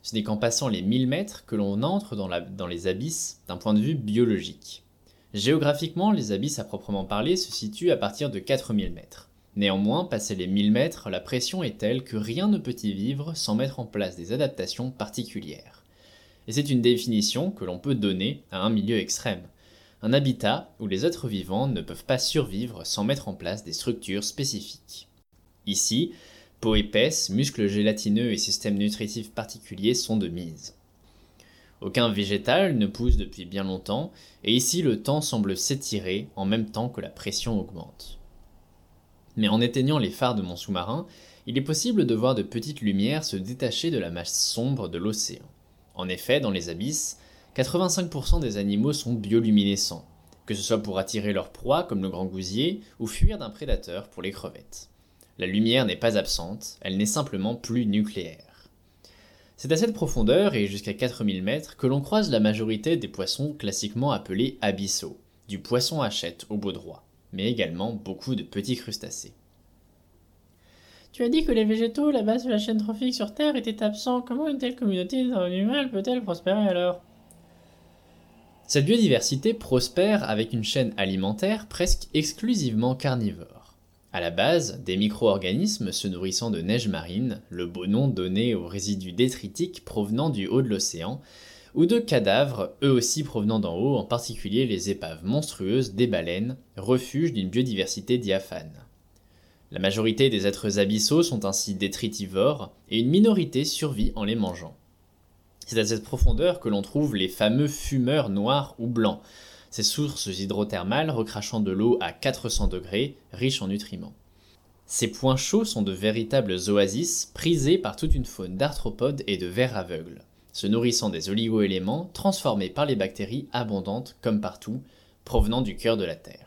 Ce n'est qu'en passant les mille mètres que l'on entre dans, la, dans les abysses d'un point de vue biologique. Géographiquement, les abysses à proprement parler se situent à partir de quatre mille mètres. Néanmoins, passé les mille mètres, la pression est telle que rien ne peut y vivre sans mettre en place des adaptations particulières. Et c'est une définition que l'on peut donner à un milieu extrême. Un habitat où les êtres vivants ne peuvent pas survivre sans mettre en place des structures spécifiques. Ici, peau épaisse, muscles gélatineux et systèmes nutritifs particuliers sont de mise. Aucun végétal ne pousse depuis bien longtemps, et ici le temps semble s'étirer en même temps que la pression augmente. Mais en éteignant les phares de mon sous-marin, il est possible de voir de petites lumières se détacher de la masse sombre de l'océan. En effet, dans les abysses, quatre-vingt-cinq pour cent des animaux sont bioluminescents, que ce soit pour attirer leur proie comme le grand gousier ou fuir d'un prédateur pour les crevettes. La lumière n'est pas absente, elle n'est simplement plus nucléaire. C'est à cette profondeur et jusqu'à quatre mille mètres que l'on croise la majorité des poissons classiquement appelés abyssaux, du poisson hachette au baudroie, mais également beaucoup de petits crustacés. Tu as dit que les végétaux, la base de la chaîne trophique sur Terre, étaient absents. Comment une telle communauté animale peut-elle prospérer alors? Cette biodiversité prospère avec une chaîne alimentaire presque exclusivement carnivore. À la base, des micro-organismes se nourrissant de neige marine, le beau nom donné aux résidus détritiques provenant du haut de l'océan, ou de cadavres, eux aussi provenant d'en haut, en particulier les épaves monstrueuses des baleines, refuge d'une biodiversité diaphane. La majorité des êtres abyssaux sont ainsi détritivores et une minorité survit en les mangeant. C'est à cette profondeur que l'on trouve les fameux fumeurs noirs ou blancs, ces sources hydrothermales recrachant de l'eau à quatre cents degrés, riches en nutriments. Ces points chauds sont de véritables oasis prisées par toute une faune d'arthropodes et de vers aveugles, se nourrissant des oligo-éléments transformés par les bactéries abondantes comme partout, provenant du cœur de la Terre.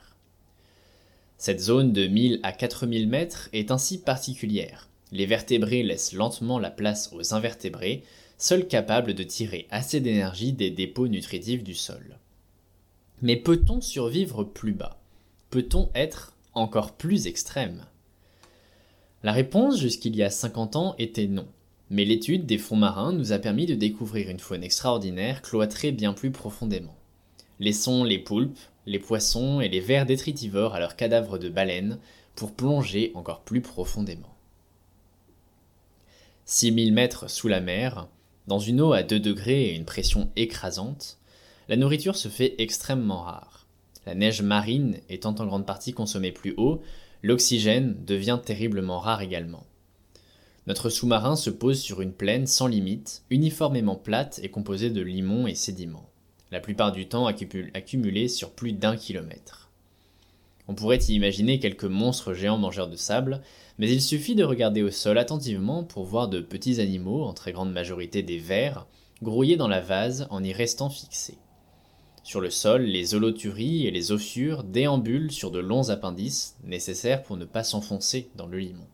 Cette zone de mille à quatre mille mètres est ainsi particulière. Les vertébrés laissent lentement la place aux invertébrés, seuls capables de tirer assez d'énergie des dépôts nutritifs du sol. Mais peut-on survivre plus bas? Peut-on être encore plus extrême? La réponse jusqu'il y a cinquante ans était non. Mais l'étude des fonds marins nous a permis de découvrir une faune extraordinaire cloîtrée bien plus profondément. Laissons les poulpes, les poissons et les vers détritivores à leurs cadavres de baleines pour plonger encore plus profondément. six mille mètres sous la mer, dans une eau à deux degrés et une pression écrasante, la nourriture se fait extrêmement rare. La neige marine étant en grande partie consommée plus haut, l'oxygène devient terriblement rare également. Notre sous-marin se pose sur une plaine sans limite, uniformément plate et composée de limons et sédiments, la plupart du temps accumulés sur plus d'un kilomètre. On pourrait y imaginer quelques monstres géants mangeurs de sable, mais il suffit de regarder au sol attentivement pour voir de petits animaux, en très grande majorité des vers, grouiller dans la vase en y restant fixés. Sur le sol, les holoturies et les ossures déambulent sur de longs appendices, nécessaires pour ne pas s'enfoncer dans le limon.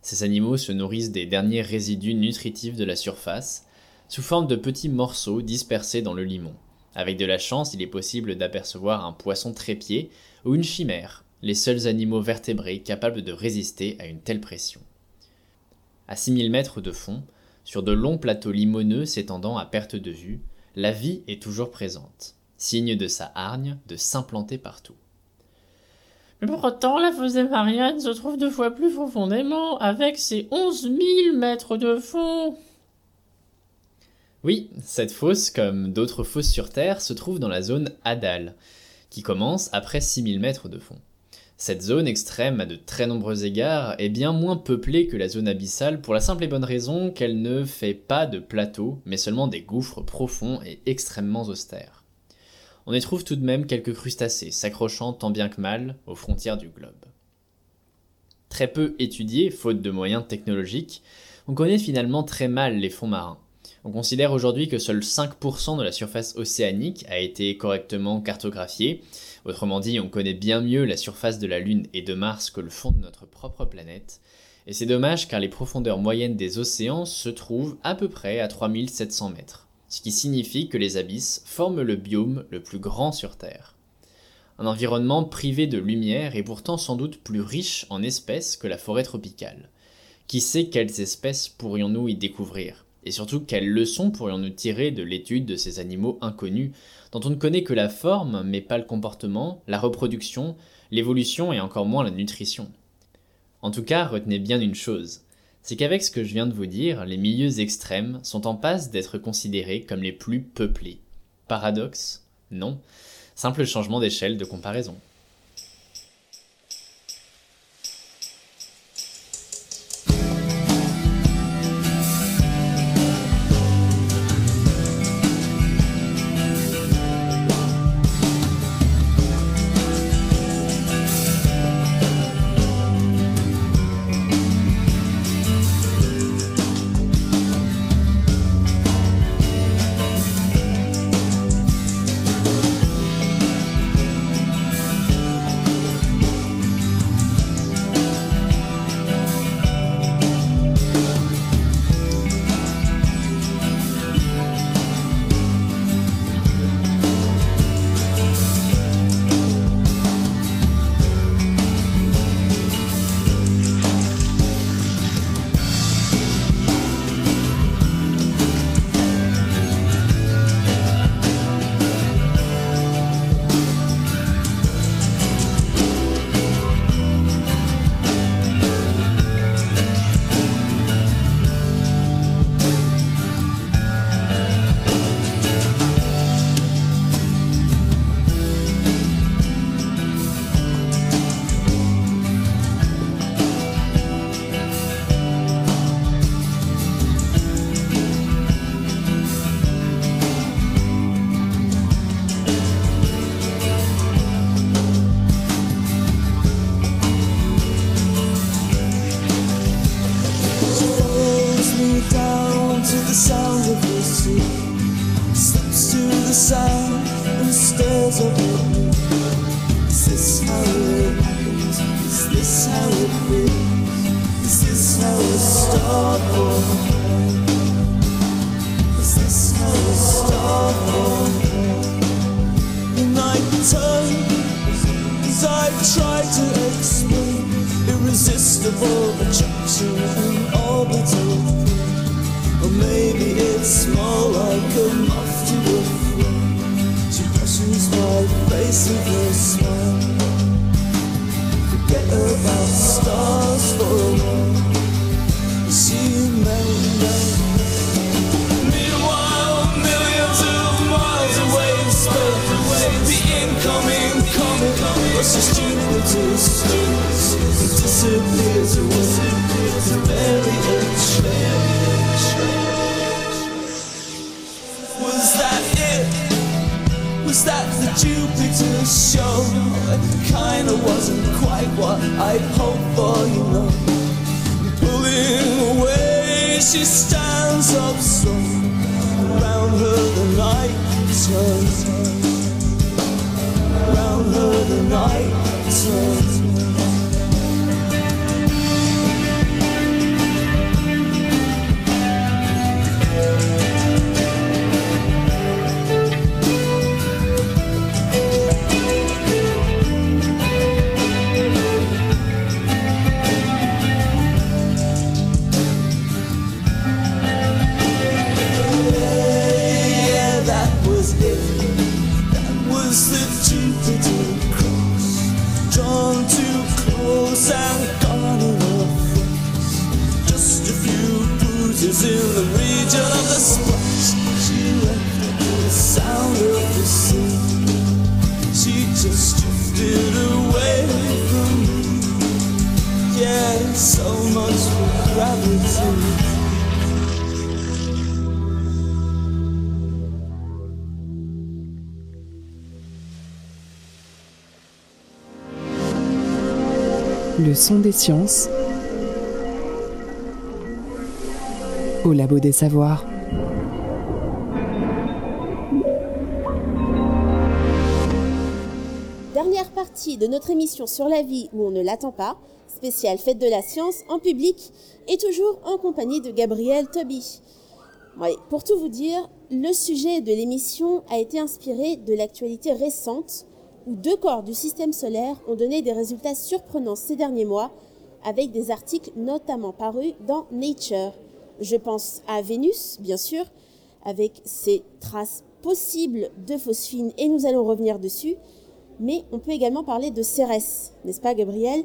Ces animaux se nourrissent des derniers résidus nutritifs de la surface, sous forme de petits morceaux dispersés dans le limon. Avec de la chance, il est possible d'apercevoir un poisson trépied ou une chimère, les seuls animaux vertébrés capables de résister à une telle pression. À six mille mètres de fond, sur de longs plateaux limoneux s'étendant à perte de vue, la vie est toujours présente, signe de sa hargne de s'implanter partout. Mais pour autant, la fosse des Mariannes se trouve deux fois plus profondément, avec ses onze mille mètres de fond. Oui, cette fosse, comme d'autres fosses sur Terre, se trouve dans la zone hadale, qui commence après six mille mètres de fond. Cette zone extrême à de très nombreux égards est bien moins peuplée que la zone abyssale pour la simple et bonne raison qu'elle ne fait pas de plateaux, mais seulement des gouffres profonds et extrêmement austères. On y trouve tout de même quelques crustacés s'accrochant tant bien que mal aux frontières du globe. Très peu étudiés, faute de moyens technologiques, on connaît finalement très mal les fonds marins. On considère aujourd'hui que seuls cinq pour cent de la surface océanique a été correctement cartographiée. Autrement dit, on connaît bien mieux la surface de la Lune et de Mars que le fond de notre propre planète. Et c'est dommage car les profondeurs moyennes des océans se trouvent à peu près à trois mille sept cents mètres. Ce qui signifie que les abysses forment le biome le plus grand sur Terre. Un environnement privé de lumière et pourtant sans doute plus riche en espèces que la forêt tropicale. Qui sait quelles espèces pourrions-nous y découvrir ? Et surtout, quelles leçons pourrions-nous tirer de l'étude de ces animaux inconnus, dont on ne connaît que la forme, mais pas le comportement, la reproduction, l'évolution et encore moins la nutrition. En tout cas, retenez bien une chose, c'est qu'avec ce que je viens de vous dire, les milieux extrêmes sont en passe d'être considérés comme les plus peuplés. Paradoxe ? Non. Simple changement d'échelle de comparaison. She just drifted away from so much for gravity. Le son des sciences au Labo des Savoirs. Dernière partie de notre émission sur la vie où on ne l'attend pas, spéciale Fête de la Science en public et toujours en compagnie de Gabriel Tobie. Ouais, pour tout vous dire, le sujet de l'émission a été inspiré de l'actualité récente où deux corps du système solaire ont donné des résultats surprenants ces derniers mois, avec des articles notamment parus dans Nature. Je pense à Vénus, bien sûr, avec ses traces possibles de phosphine, et nous allons revenir dessus, mais on peut également parler de Cérès, n'est-ce pas Gabriel ?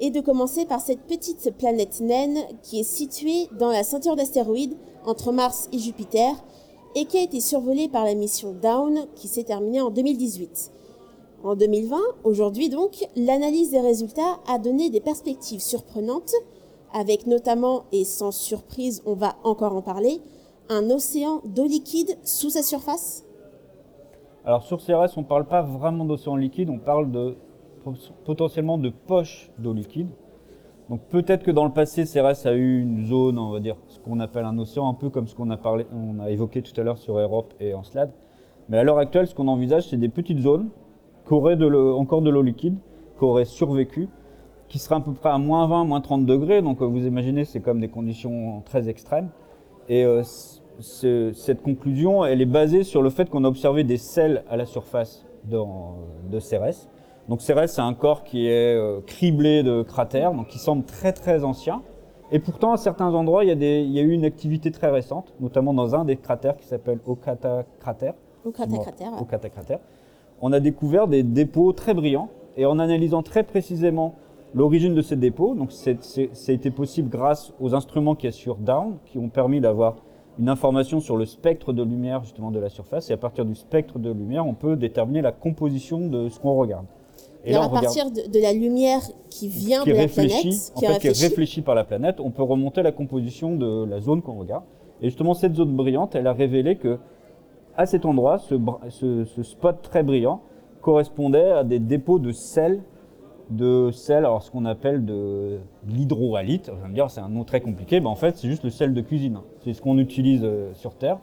Et de commencer par cette petite planète naine qui est située dans la ceinture d'astéroïdes entre Mars et Jupiter, et qui a été survolée par la mission Dawn, qui s'est terminée en deux mille dix-huit. En deux mille vingt, aujourd'hui donc, l'analyse des résultats a donné des perspectives surprenantes, avec notamment, et sans surprise, on va encore en parler, un océan d'eau liquide sous sa surface. Alors sur Cérès, on ne parle pas vraiment d'océan liquide, on parle de, potentiellement de poche d'eau liquide. Donc peut-être que dans le passé, Cérès a eu une zone, on va dire, ce qu'on appelle un océan, un peu comme ce qu'on a, parlé, on a évoqué tout à l'heure sur Europe et Encelade. Mais à l'heure actuelle, ce qu'on envisage, c'est des petites zones, qui aurait de le, encore de l'eau liquide, qui aurait survécu, qui serait à peu près à moins vingt, moins trente degrés. Donc vous imaginez, c'est comme des conditions très extrêmes. Et euh, ce, cette conclusion, elle est basée sur le fait qu'on a observé des sels à la surface dans, de Cérès. Donc Cérès, c'est un corps qui est euh, criblé de cratères, donc qui semble très très ancien. Et pourtant, à certains endroits, il y a, des, il y a eu une activité très récente, notamment dans un des cratères qui s'appelle Okata cratère. Okata cratère. Bon, Okata cratère. On a découvert des dépôts très brillants et en analysant très précisément l'origine de ces dépôts, donc c'est, c'est, ça a été possible grâce aux instruments qu'il y a sur Dawn qui ont permis d'avoir une information sur le spectre de lumière justement de la surface et à partir du spectre de lumière, on peut déterminer la composition de ce qu'on regarde. Et Alors là, on à partir regarde, de la lumière qui vient qui de la planète, en qui, fait, réfléchie. qui est réfléchie par la planète, on peut remonter la composition de la zone qu'on regarde. Et justement, cette zone brillante, elle a révélé que à cet endroit, ce, ce, ce spot très brillant correspondait à des dépôts de sel, de sel, alors ce qu'on appelle de l'hydrohalite. Vous allez me dire, c'est un nom très compliqué. Ben, en fait, c'est juste le sel de cuisine. C'est ce qu'on utilise sur Terre.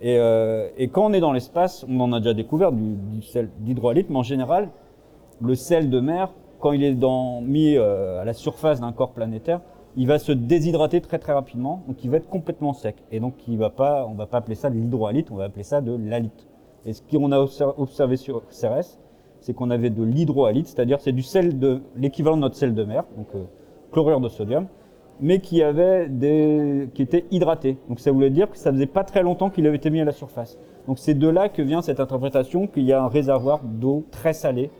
Et, euh, et quand on est dans l'espace, on en a déjà découvert du, du sel d'hydrohalite, mais en général, le sel de mer, quand il est dans, mis euh, à la surface d'un corps planétaire, il va se déshydrater très très rapidement, donc il va être complètement sec. Et donc il va pas, on ne va pas appeler ça de l'hydrohalite, on va appeler ça de l'halite. Et ce qu'on a observé sur Cérès, c'est qu'on avait de l'hydrohalite, c'est-à-dire c'est du sel de l'équivalent de notre sel de mer, donc euh, chlorure de sodium, mais qui avait des, qui était hydraté. Donc ça voulait dire que ça faisait pas très longtemps qu'il avait été mis à la surface. Donc c'est de là que vient cette interprétation qu'il y a un réservoir d'eau très salée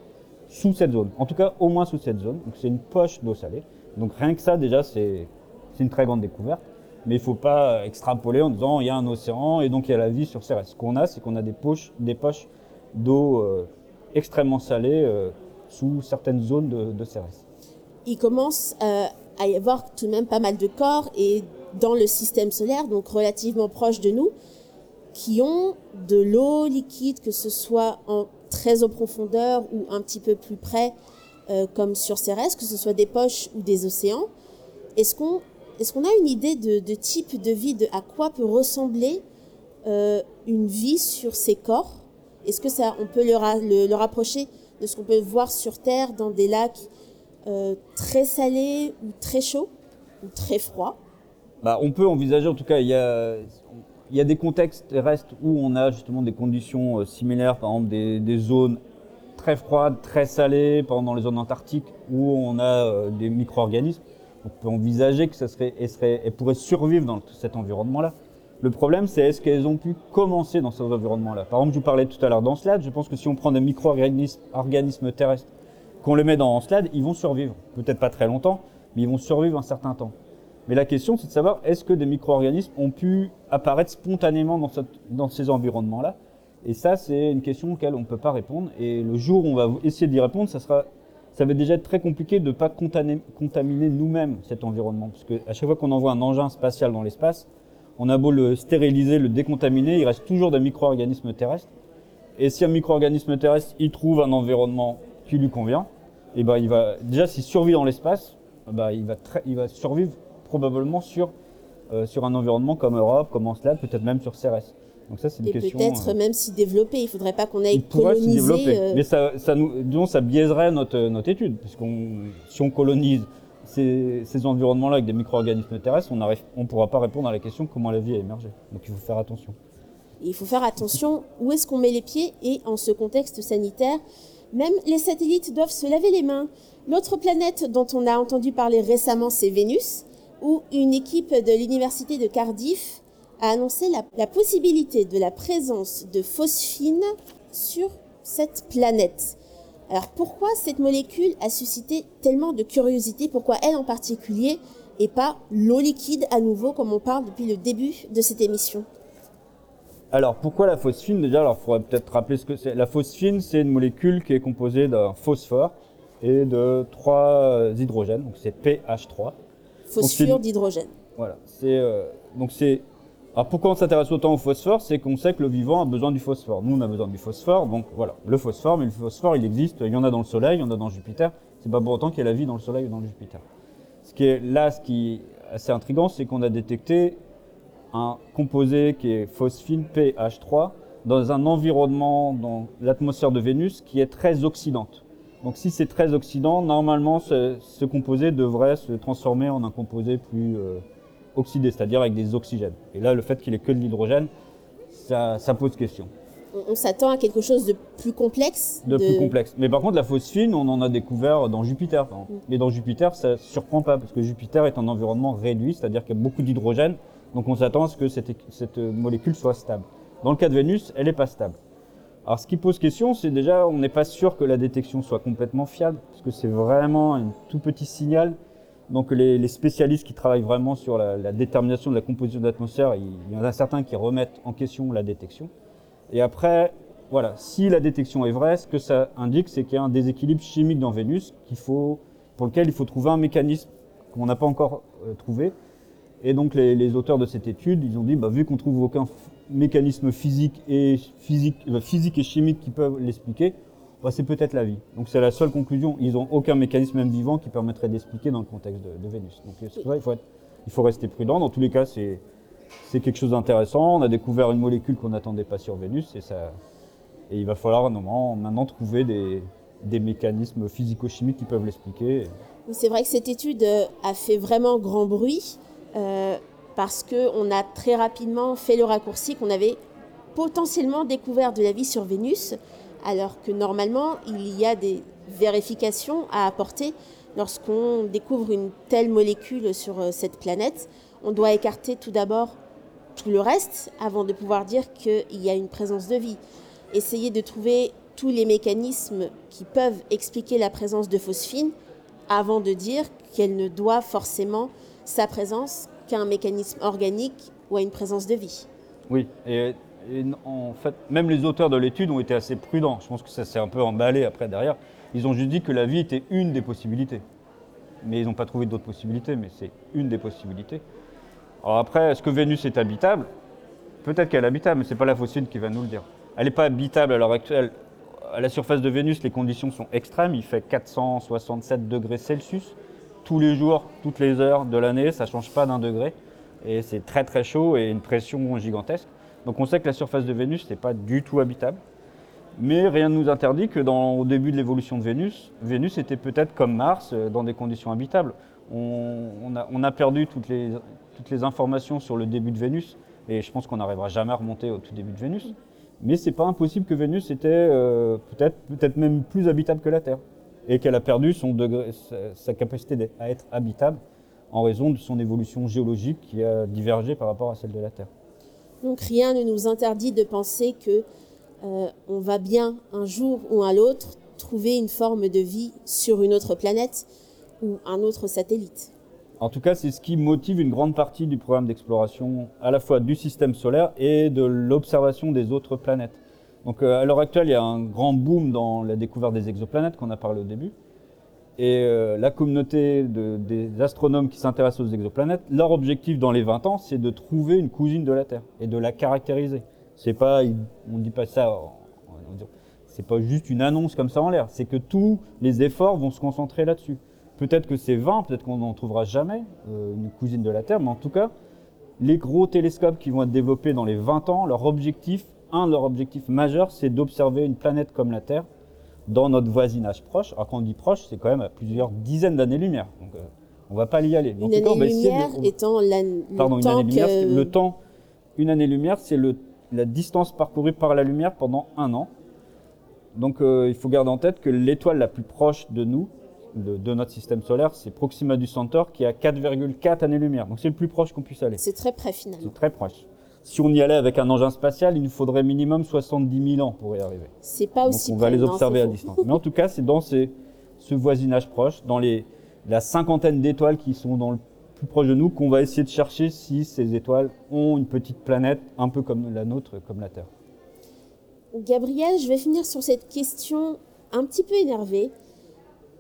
sous cette zone. En tout cas, au moins sous cette zone. Donc c'est une poche d'eau salée. Donc rien que ça, déjà, c'est, c'est une très grande découverte. Mais il ne faut pas extrapoler en disant il y a un océan et donc il y a la vie sur Cérès. Ce qu'on a, c'est qu'on a des poches, des poches d'eau euh, extrêmement salée euh, sous certaines zones de, de Cérès. Il commence euh, à y avoir tout de même pas mal de corps et dans le système solaire, donc relativement proche de nous, qui ont de l'eau liquide, que ce soit en très haute profondeur ou un petit peu plus près, Euh, comme sur Cérès, que ce soit des poches ou des océans. Est-ce qu'on, est-ce qu'on a une idée de, de type de vie, de à quoi peut ressembler euh, une vie sur ces corps ? Est-ce que ça, on peut le, ra- le, le rapprocher de ce qu'on peut voir sur Terre dans des lacs euh, très salés ou très chauds ou très froids ? Bah, on peut envisager, en tout cas, il y a... Il y a des contextes terrestres où on a justement des conditions euh, similaires, par exemple des, des zones très froide, très salée, par exemple dans les zones antarctiques où on a euh, des micro-organismes, on peut envisager que ça serait, elles serait, elles pourraient survivre dans cet environnement-là. Le problème, c'est est-ce qu'elles ont pu commencer dans ces environnements-là. Par exemple, je vous parlais tout à l'heure d'Encelade, je pense que si on prend des micro-organismes organismes terrestres, qu'on les met dans Encelade, ils vont survivre. Peut-être pas très longtemps, mais ils vont survivre un certain temps. Mais la question, c'est de savoir est-ce que des micro-organismes ont pu apparaître spontanément dans, cette, dans ces environnements-là. Et ça, c'est une question auquel on ne peut pas répondre. Et le jour où on va essayer d'y répondre, ça sera ça va déjà être très compliqué de ne pas contaminer, contaminer nous-mêmes cet environnement. Parce qu'à chaque fois qu'on envoie un engin spatial dans l'espace, on a beau le stériliser, le décontaminer, il reste toujours des micro-organismes terrestres. Et si un micro-organisme terrestre, il trouve un environnement qui lui convient, et ben il va, déjà s'il survit dans l'espace, ben il, va il va survivre probablement sur, euh, sur un environnement comme Europe, comme Encelade, peut-être même sur Cérès. Donc ça, c'est une question. Et peut-être euh, même s'y développer, il ne faudrait pas qu'on aille coloniser. Euh... Mais ça, ça, nous, disons, ça biaiserait notre, notre étude, parce que si on colonise ces, ces environnements-là avec des micro-organismes terrestres, on ne pourra pas répondre à la question comment la vie a émergé. Donc il faut faire attention. Et il faut faire attention où est-ce qu'on met les pieds, et en ce contexte sanitaire, même les satellites doivent se laver les mains. L'autre planète dont on a entendu parler récemment, c'est Vénus, où une équipe de l'université de Cardiff a annoncé la, la possibilité de la présence de phosphine sur cette planète. Alors pourquoi cette molécule a suscité tellement de curiosité? Pourquoi elle en particulier et pas l'eau liquide à nouveau, comme on parle depuis le début de cette émission? Alors pourquoi la phosphine? Déjà, alors il faudrait peut-être rappeler ce que c'est. La phosphine, c'est une molécule qui est composée d'un phosphore et de trois hydrogènes, donc c'est P H trois. Phosphore d'hydrogène. Voilà, c'est euh, donc c'est. Alors pourquoi on s'intéresse autant au phosphore? C'est qu'on sait que le vivant a besoin du phosphore. Nous, on a besoin du phosphore, donc voilà, le phosphore. Mais le phosphore, il existe, il y en a dans le Soleil, il y en a dans Jupiter. C'est pas pour autant qu'il y a la vie dans le Soleil ou dans Jupiter. Ce qui est là, ce qui est assez intriguant, c'est qu'on a détecté un composé qui est phosphine P H trois dans un environnement, dans l'atmosphère de Vénus, qui est très oxydante. Donc si c'est très oxydant, normalement ce, ce composé devrait se transformer en un composé plus euh, oxydé, c'est-à-dire avec des oxygènes. Et là, le fait qu'il ait que de l'hydrogène, ça, ça pose question. On, on s'attend à quelque chose de plus complexe de, de plus complexe. Mais par contre, la phosphine, on en a découvert dans Jupiter. Mais dans Jupiter, ça ne surprend pas, parce que Jupiter est un environnement réduit, c'est-à-dire qu'il y a beaucoup d'hydrogène. Donc on s'attend à ce que cette, cette molécule soit stable. Dans le cas de Vénus, elle n'est pas stable. Alors ce qui pose question, c'est déjà, on n'est pas sûr que la détection soit complètement fiable, parce que c'est vraiment un tout petit signal. Donc les, les spécialistes qui travaillent vraiment sur la, la détermination de la composition de l'atmosphère, il, il y en a certains qui remettent en question la détection. Et après, voilà, si la détection est vraie, ce que ça indique, c'est qu'il y a un déséquilibre chimique dans Vénus, qu'il faut, pour lequel il faut trouver un mécanisme qu'on n'a pas encore euh, trouvé. Et donc les, les auteurs de cette étude, ils ont dit, bah, vu qu'on ne trouve aucun mécanisme physique et, physique, euh, physique et chimique qui peuvent l'expliquer, bah, c'est peut-être la vie. Donc c'est la seule conclusion. Ils n'ont aucun mécanisme même vivant qui permettrait d'expliquer dans le contexte de, de Vénus. Donc c'est vrai, il faut, être, il faut rester prudent. Dans tous les cas, c'est, c'est quelque chose d'intéressant. On a découvert une molécule qu'on n'attendait pas sur Vénus, et, ça, et il va falloir non, maintenant trouver des, des mécanismes physico-chimiques qui peuvent l'expliquer. C'est vrai que cette étude a fait vraiment grand bruit. Euh, parce qu'on a très rapidement fait le raccourci qu'on avait potentiellement découvert de la vie sur Vénus, alors que normalement, il y a des vérifications à apporter lorsqu'on découvre une telle molécule sur cette planète. On doit écarter tout d'abord tout le reste avant de pouvoir dire qu'il y a une présence de vie. Essayer de trouver tous les mécanismes qui peuvent expliquer la présence de phosphine avant de dire qu'elle ne doit forcément sa présence qu'à un mécanisme organique ou à une présence de vie. Oui, et, et en fait, même les auteurs de l'étude ont été assez prudents. Je pense que ça s'est un peu emballé après, derrière. Ils ont juste dit que la vie était une des possibilités. Mais ils n'ont pas trouvé d'autres possibilités, mais c'est une des possibilités. Alors après, est-ce que Vénus est habitable? Peut-être qu'elle est habitable, mais ce n'est pas la phosphine qui va nous le dire. Elle n'est pas habitable à l'heure actuelle. À la surface de Vénus, les conditions sont extrêmes. Il fait quatre cent soixante-sept degrés Celsius. Tous les jours, toutes les heures de l'année, ça ne change pas d'un degré. Et c'est très très chaud et une pression gigantesque. Donc on sait que la surface de Vénus n'est pas du tout habitable. Mais rien ne nous interdit que dans, au début de l'évolution de Vénus, Vénus était peut-être comme Mars dans des conditions habitables. On, on, a, on a perdu toutes les, toutes les informations sur le début de Vénus. Et je pense qu'on n'arrivera jamais à remonter au tout début de Vénus. Mais ce n'est pas impossible que Vénus était euh, peut-être, peut-être même plus habitable que la Terre, et qu'elle a perdu son degré, sa capacité à être habitable en raison de son évolution géologique qui a divergé par rapport à celle de la Terre. Donc rien ne nous interdit de penser que euh, on va bien un jour ou un autre trouver une forme de vie sur une autre planète ou un autre satellite. En tout cas, c'est ce qui motive une grande partie du programme d'exploration à la fois du système solaire et de l'observation des autres planètes. Donc à l'heure actuelle, il y a un grand boom dans la découverte des exoplanètes qu'on a parlé au début. et euh, la communauté de, des astronomes qui s'intéressent aux exoplanètes, leur objectif dans les vingt ans, c'est de trouver une cousine de la Terre et de la caractériser. C'est pas, on ne dit pas ça, c'est pas juste une annonce comme ça en l'air, c'est que tous les efforts vont se concentrer là-dessus. Peut-être que c'est vingt, peut-être qu'on n'en trouvera jamais euh, une cousine de la Terre, mais en tout cas, les gros télescopes qui vont être développés dans les vingt ans, leur objectif, un de leurs objectifs majeurs, c'est d'observer une planète comme la Terre dans notre voisinage proche. Alors quand on dit proche, c'est quand même à plusieurs dizaines d'années-lumière. Donc euh, on ne va pas y aller. Une année-lumière étant le temps... Une année-lumière, c'est le, la distance parcourue par la lumière pendant un an. Donc euh, il faut garder en tête que l'étoile la plus proche de nous, de, de notre système solaire, c'est Proxima du Centaure qui est à quatre virgule quatre années-lumière. Donc c'est le plus proche qu'on puisse aller. C'est très près finalement. C'est très proche. Si on y allait avec un engin spatial, il nous faudrait minimum soixante-dix mille ans pour y arriver. C'est pas aussi. Donc on va près, les observer non, à distance. Mais en tout cas, c'est dans ces, ce voisinage proche, dans les, la cinquantaine d'étoiles qui sont dans le plus proche de nous, qu'on va essayer de chercher si ces étoiles ont une petite planète, un peu comme la nôtre, comme la Terre. Gabriel, je vais finir sur cette question un petit peu énervée.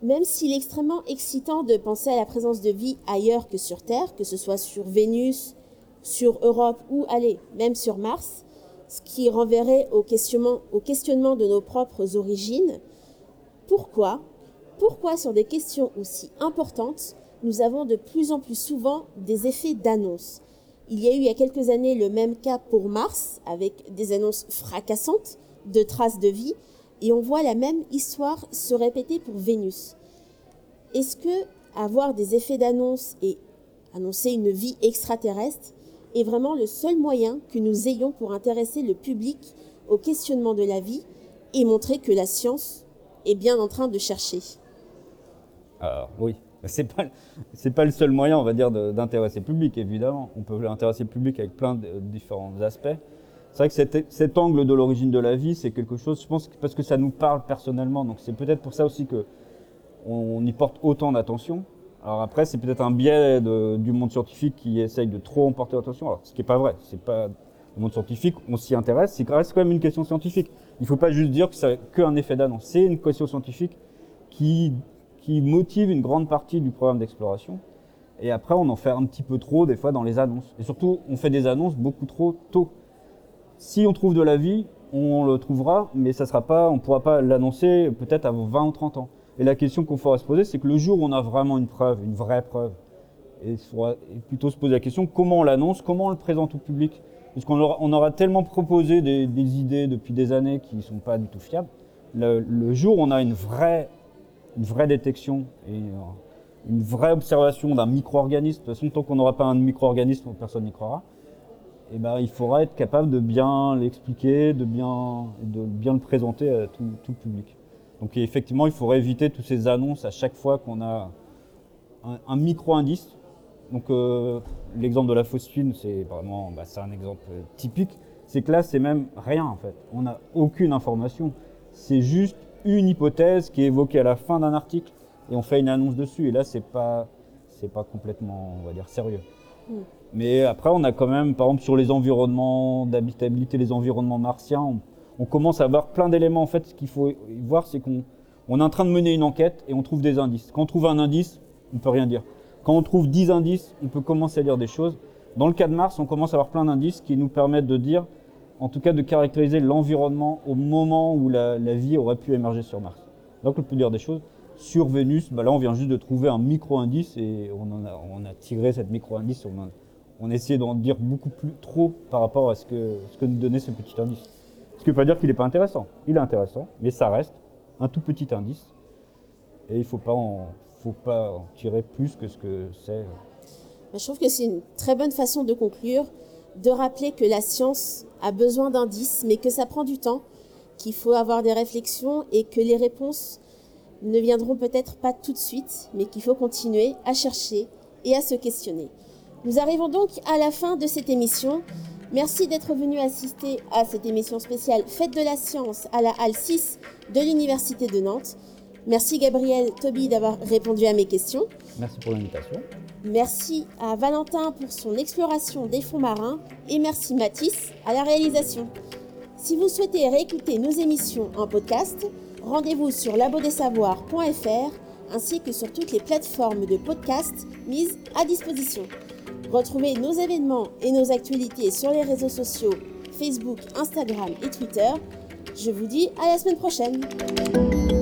Même s'il est extrêmement excitant de penser à la présence de vie ailleurs que sur Terre, que ce soit sur Vénus, sur Europe ou, allez, même sur Mars, ce qui renverrait au questionnement, au questionnement de nos propres origines. Pourquoi, pourquoi sur des questions aussi importantes, nous avons de plus en plus souvent des effets d'annonce? Il y a eu il y a quelques années le même cas pour Mars, avec des annonces fracassantes de traces de vie, et on voit la même histoire se répéter pour Vénus. Est-ce que avoir des effets d'annonce et annoncer une vie extraterrestre est vraiment le seul moyen que nous ayons pour intéresser le public au questionnement de la vie et montrer que la science est bien en train de chercher? Alors oui, c'est pas, c'est pas le seul moyen, on va dire, de, d'intéresser le public, évidemment. On peut intéresser le public avec plein de euh, différents aspects. C'est vrai que cet, cet angle de l'origine de la vie, c'est quelque chose, je pense, parce que ça nous parle personnellement, donc c'est peut-être pour ça aussi que on y porte autant d'attention. Alors après, c'est peut-être un biais de, du monde scientifique qui essaye de trop en porter attention, alors ce qui n'est pas vrai, c'est pas le monde scientifique, on s'y intéresse, c'est quand même une question scientifique. Il ne faut pas juste dire que c'est qu'un effet d'annonce, c'est une question scientifique qui, qui motive une grande partie du programme d'exploration, et après on en fait un petit peu trop des fois dans les annonces, et surtout on fait des annonces beaucoup trop tôt. Si on trouve de la vie, on le trouvera, mais ça sera pas, on ne pourra pas l'annoncer peut-être avant vingt ou trente ans. Et la question qu'on faudra se poser, c'est que le jour où on a vraiment une preuve, une vraie preuve, et il faudra plutôt se poser la question comment on l'annonce, comment on le présente au public. Parce qu'on aura, on aura tellement proposé des, des idées depuis des années qui ne sont pas du tout fiables. Le, le jour où on a une vraie, une vraie détection et une vraie observation d'un micro-organisme, de toute façon, tant qu'on n'aura pas un micro-organisme, personne n'y croira, et ben, il faudra être capable de bien l'expliquer, de bien, de bien le présenter à tout, tout le public. Donc effectivement, il faudrait éviter toutes ces annonces à chaque fois qu'on a un, un micro-indice. Donc euh, l'exemple de la phosphine, c'est vraiment, bah, c'est un exemple typique. C'est que là, c'est même rien en fait. On n'a aucune information. C'est juste une hypothèse qui est évoquée à la fin d'un article et on fait une annonce dessus. Et là, c'est pas, c'est pas complètement, on va dire, sérieux. Mmh. Mais après, on a quand même, par exemple, sur les environnements d'habitabilité, les environnements martiens, on On commence à voir plein d'éléments. En fait, ce qu'il faut voir, c'est qu'on on est en train de mener une enquête et on trouve des indices. Quand on trouve un indice, on ne peut rien dire. Quand on trouve dix indices, on peut commencer à dire des choses. Dans le cas de Mars, on commence à avoir plein d'indices qui nous permettent de dire, en tout cas de caractériser l'environnement au moment où la, la vie aurait pu émerger sur Mars. Donc on peut dire des choses. Sur Vénus, bah là on vient juste de trouver un micro-indice et on, en a, on a tiré cette micro-indice. On, a, on a essayé d'en dire beaucoup plus trop par rapport à ce que, ce que nous donnait ce petit indice. Ce qui ne veut pas dire qu'il n'est pas intéressant. Il est intéressant, mais ça reste un tout petit indice. Et il ne faut pas en tirer plus que ce que c'est. Je trouve que c'est une très bonne façon de conclure, de rappeler que la science a besoin d'indices, mais que ça prend du temps, qu'il faut avoir des réflexions et que les réponses ne viendront peut-être pas tout de suite, mais qu'il faut continuer à chercher et à se questionner. Nous arrivons donc à la fin de cette émission. Merci d'être venu assister à cette émission spéciale Fête de la Science à la Halle six de l'Université de Nantes. Merci Gabriel Tobie d'avoir répondu à mes questions. Merci pour l'invitation. Merci à Valentin pour son exploration des fonds marins et merci Mathis à la réalisation. Si vous souhaitez réécouter nos émissions en podcast, rendez-vous sur labo des savoirs point f r ainsi que sur toutes les plateformes de podcasts mises à disposition. Retrouvez nos événements et nos actualités sur les réseaux sociaux Facebook, Instagram et Twitter. Je vous dis à la semaine prochaine.